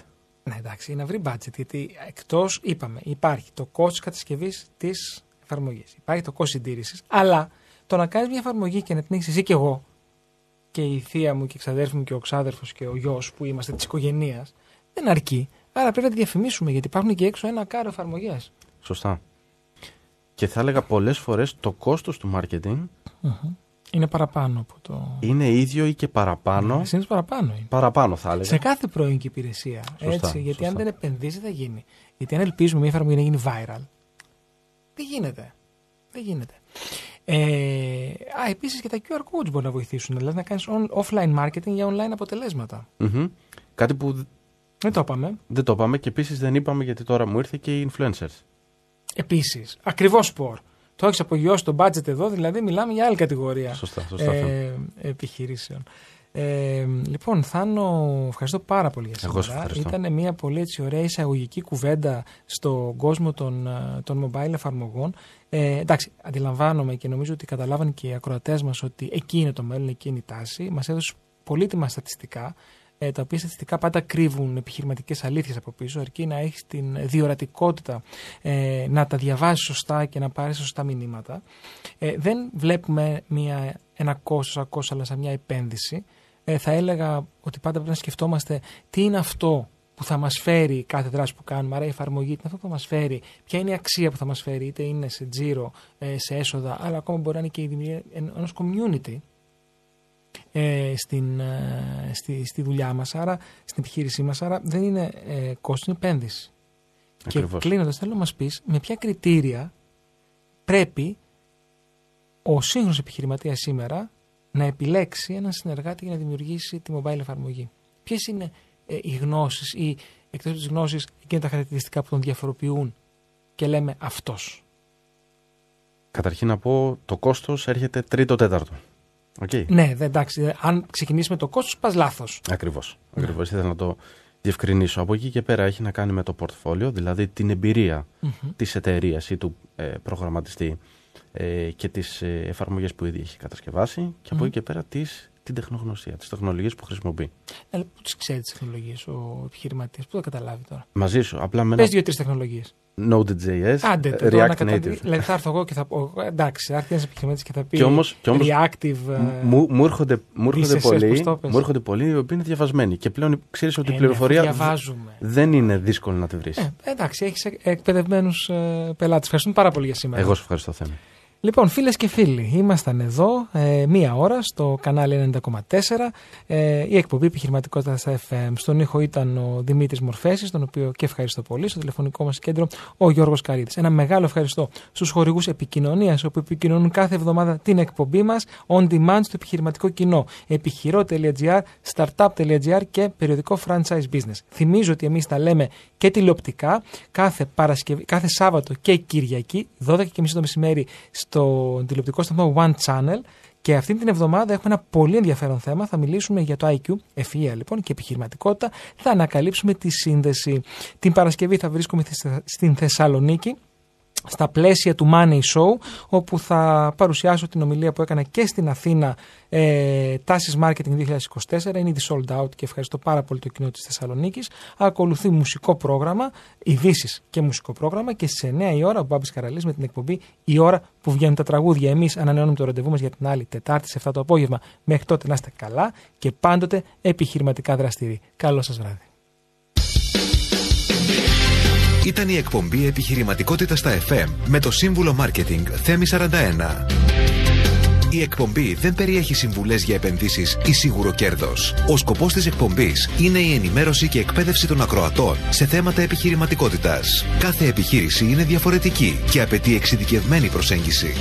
Ναι, εντάξει, να βρει budget. Γιατί εκτός, είπαμε, υπάρχει το κόστος κατασκευής της εφαρμογής. Υπάρχει το κόστος συντήρησης. Αλλά το να κάνεις μια εφαρμογή και να την έχεις εσύ και εγώ και η θεία μου και η ξαδέρφη μου και ο ξάδερφος και ο γιος που είμαστε της οικογένειας δεν αρκεί. Άρα πρέπει να τη διαφημίσουμε γιατί υπάρχουν και έξω ένα κάρο εφαρμογές. Σωστά. Και θα έλεγα πολλές φορές το κόστος του marketing είναι παραπάνω από το. Είναι ίδιο ή και παραπάνω. Συνήθως παραπάνω είναι. Παραπάνω θα έλεγα. Σε κάθε προϊόνική υπηρεσία. Σωστά, έτσι, γιατί σωστά. Αν δεν επενδύσει θα γίνει. Γιατί αν ελπίζουμε μια εφαρμογή να γίνει viral, δεν γίνεται. Δεν γίνεται. Επίσης και τα QR codes μπορεί να βοηθήσουν. Δηλαδή να κάνεις offline marketing για online αποτελέσματα. Mm-hmm. Κάτι που. Δεν το είπαμε και επίσης δεν είπαμε γιατί τώρα μου ήρθε και οι influencers. Επίσης. Ακριβώς σπορ. Το έχεις απογειώσει το budget εδώ, δηλαδή μιλάμε για άλλη κατηγορία επιχειρήσεων. Λοιπόν, Θάνο, ευχαριστώ πάρα πολύ για σήμερα. Ήταν μια πολύ έτσι, ωραία εισαγωγική κουβέντα στον κόσμο των mobile εφαρμογών. Εντάξει, αντιλαμβάνομαι και νομίζω ότι καταλάβαν και οι ακροατές μας ότι εκεί είναι το μέλλον, εκεί είναι η τάση. Μας έδωσε πολύτιμα στατιστικά, τα οποία στατιστικά πάντα κρύβουν επιχειρηματικές αλήθειες από πίσω, αρκεί να έχεις την διορατικότητα να τα διαβάσεις σωστά και να πάρεις σωστά μηνύματα. Δεν βλέπουμε ένα κόστος, αλλά σαν μια επένδυση. Θα έλεγα ότι πάντα πρέπει να σκεφτόμαστε τι είναι αυτό που θα μας φέρει κάθε δράση που κάνουμε, άρα η εφαρμογή, τι είναι αυτό που θα μας φέρει, ποια είναι η αξία που θα μας φέρει, είτε είναι σε τζίρο, σε έσοδα, αλλά ακόμα μπορεί να είναι και η δημιουργία ενός community. Στη δουλειά μας, άρα στην επιχείρησή μας, άρα δεν είναι κόστος, είναι επένδυση. Ακριβώς. Και κλείνοντας, θέλω να μας πεις με ποια κριτήρια πρέπει ο σύγχρονος επιχειρηματίας σήμερα να επιλέξει έναν συνεργάτη για να δημιουργήσει τη mobile εφαρμογή. Ποιες είναι οι γνώσεις ή εκτός από τις γνώσεις εκείνα τα χαρακτηριστικά που τον διαφοροποιούν και λέμε αυτός. Καταρχήν να πω το κόστος έρχεται τρίτο-τέταρτο. Okay. Ναι, εντάξει. Αν ξεκινήσει με το κόστος, πας λάθος. Ακριβώς. Ήθελα να το διευκρινίσω. Από εκεί και πέρα έχει να κάνει με το πορτφόλιο, δηλαδή την εμπειρία της εταιρείας ή του προγραμματιστή και τις εφαρμογές που ήδη έχει κατασκευάσει και από εκεί και πέρα την τεχνογνωσία, τις τεχνολογίες που χρησιμοποιεί. Αλλά πού τις ξέρει τις τεχνολογίες ο επιχειρηματίας, πού θα καταλάβει τώρα. Μαζί σου. Απλά με πες δύο-τρεις τεχνολογίες. Node.js, React Native. Δηλαδή θα έρθω εγώ και θα πω. Εντάξει, θα έρθει ένας επιχειρηματίας και θα πει. Και όμως, Reactive. Μου έρχονται πολλοί οι οποίοι είναι διαβασμένοι. Και πλέον ξέρεις ότι η πληροφορία δεν είναι δύσκολο να τη βρεις. Εντάξει, έχεις εκπαιδευμένους πελάτες. Ευχαριστούμε πάρα πολύ για σήμερα. Εγώ σου ευχαριστώ, Θέμη. Λοιπόν, φίλες και φίλοι, ήμασταν εδώ μία ώρα στο κανάλι 90,4, η εκπομπή Επιχειρηματικότητα στα FM. Στον ήχο ήταν ο Δημήτρης Μορφέσης, τον οποίο και ευχαριστώ πολύ. Στο τηλεφωνικό μας κέντρο ο Γιώργος Καρίδης. Ένα μεγάλο ευχαριστώ στους χορηγούς επικοινωνίας, όπου επικοινωνούν κάθε εβδομάδα την εκπομπή μας on demand στο επιχειρηματικό κοινό. Επιχειρώ.gr, startup.gr και περιοδικό franchise business. Θυμίζω ότι εμείς τα λέμε και τηλεοπτικά κάθε Σάββατο και Κυριακή, 12:30 το μεσημέρι. Στο τηλεοπτικό σταθμό One Channel και αυτή την εβδομάδα έχουμε ένα πολύ ενδιαφέρον θέμα. Θα μιλήσουμε για το IQ, ευφυΐα λοιπόν και επιχειρηματικότητα. Θα ανακαλύψουμε τη σύνδεση. Την Παρασκευή θα βρίσκομαι στην Θεσσαλονίκη, στα πλαίσια του Money Show, όπου θα παρουσιάσω την ομιλία που έκανα και στην Αθήνα, τάσεις marketing 2024, είναι ήδη sold out και ευχαριστώ πάρα πολύ το κοινό της Θεσσαλονίκης. Ακολουθεί μουσικό πρόγραμμα, ειδήσεις και μουσικό πρόγραμμα και στις 9 η ώρα ο Μπάμπης Καραλής με την εκπομπή «Η ώρα που βγαίνουν τα τραγούδια». Εμείς ανανεώνουμε το ραντεβού μας για την άλλη Τετάρτη σε 7 το απόγευμα. Μέχρι τότε να είστε καλά και πάντοτε επιχειρηματικά δραστηροί. Καλό σας βράδυ. Ήταν η εκπομπή Επιχειρηματικότητα στα FM με το σύμβουλο Marketing Θέμη 41. Η εκπομπή δεν περιέχει συμβουλές για επενδύσεις ή σίγουρο κέρδος. Ο σκοπός της εκπομπής είναι η ενημέρωση και εκπαίδευση των ακροατών σε θέματα επιχειρηματικότητας. Κάθε επιχείρηση είναι διαφορετική και απαιτεί εξειδικευμένη προσέγγιση.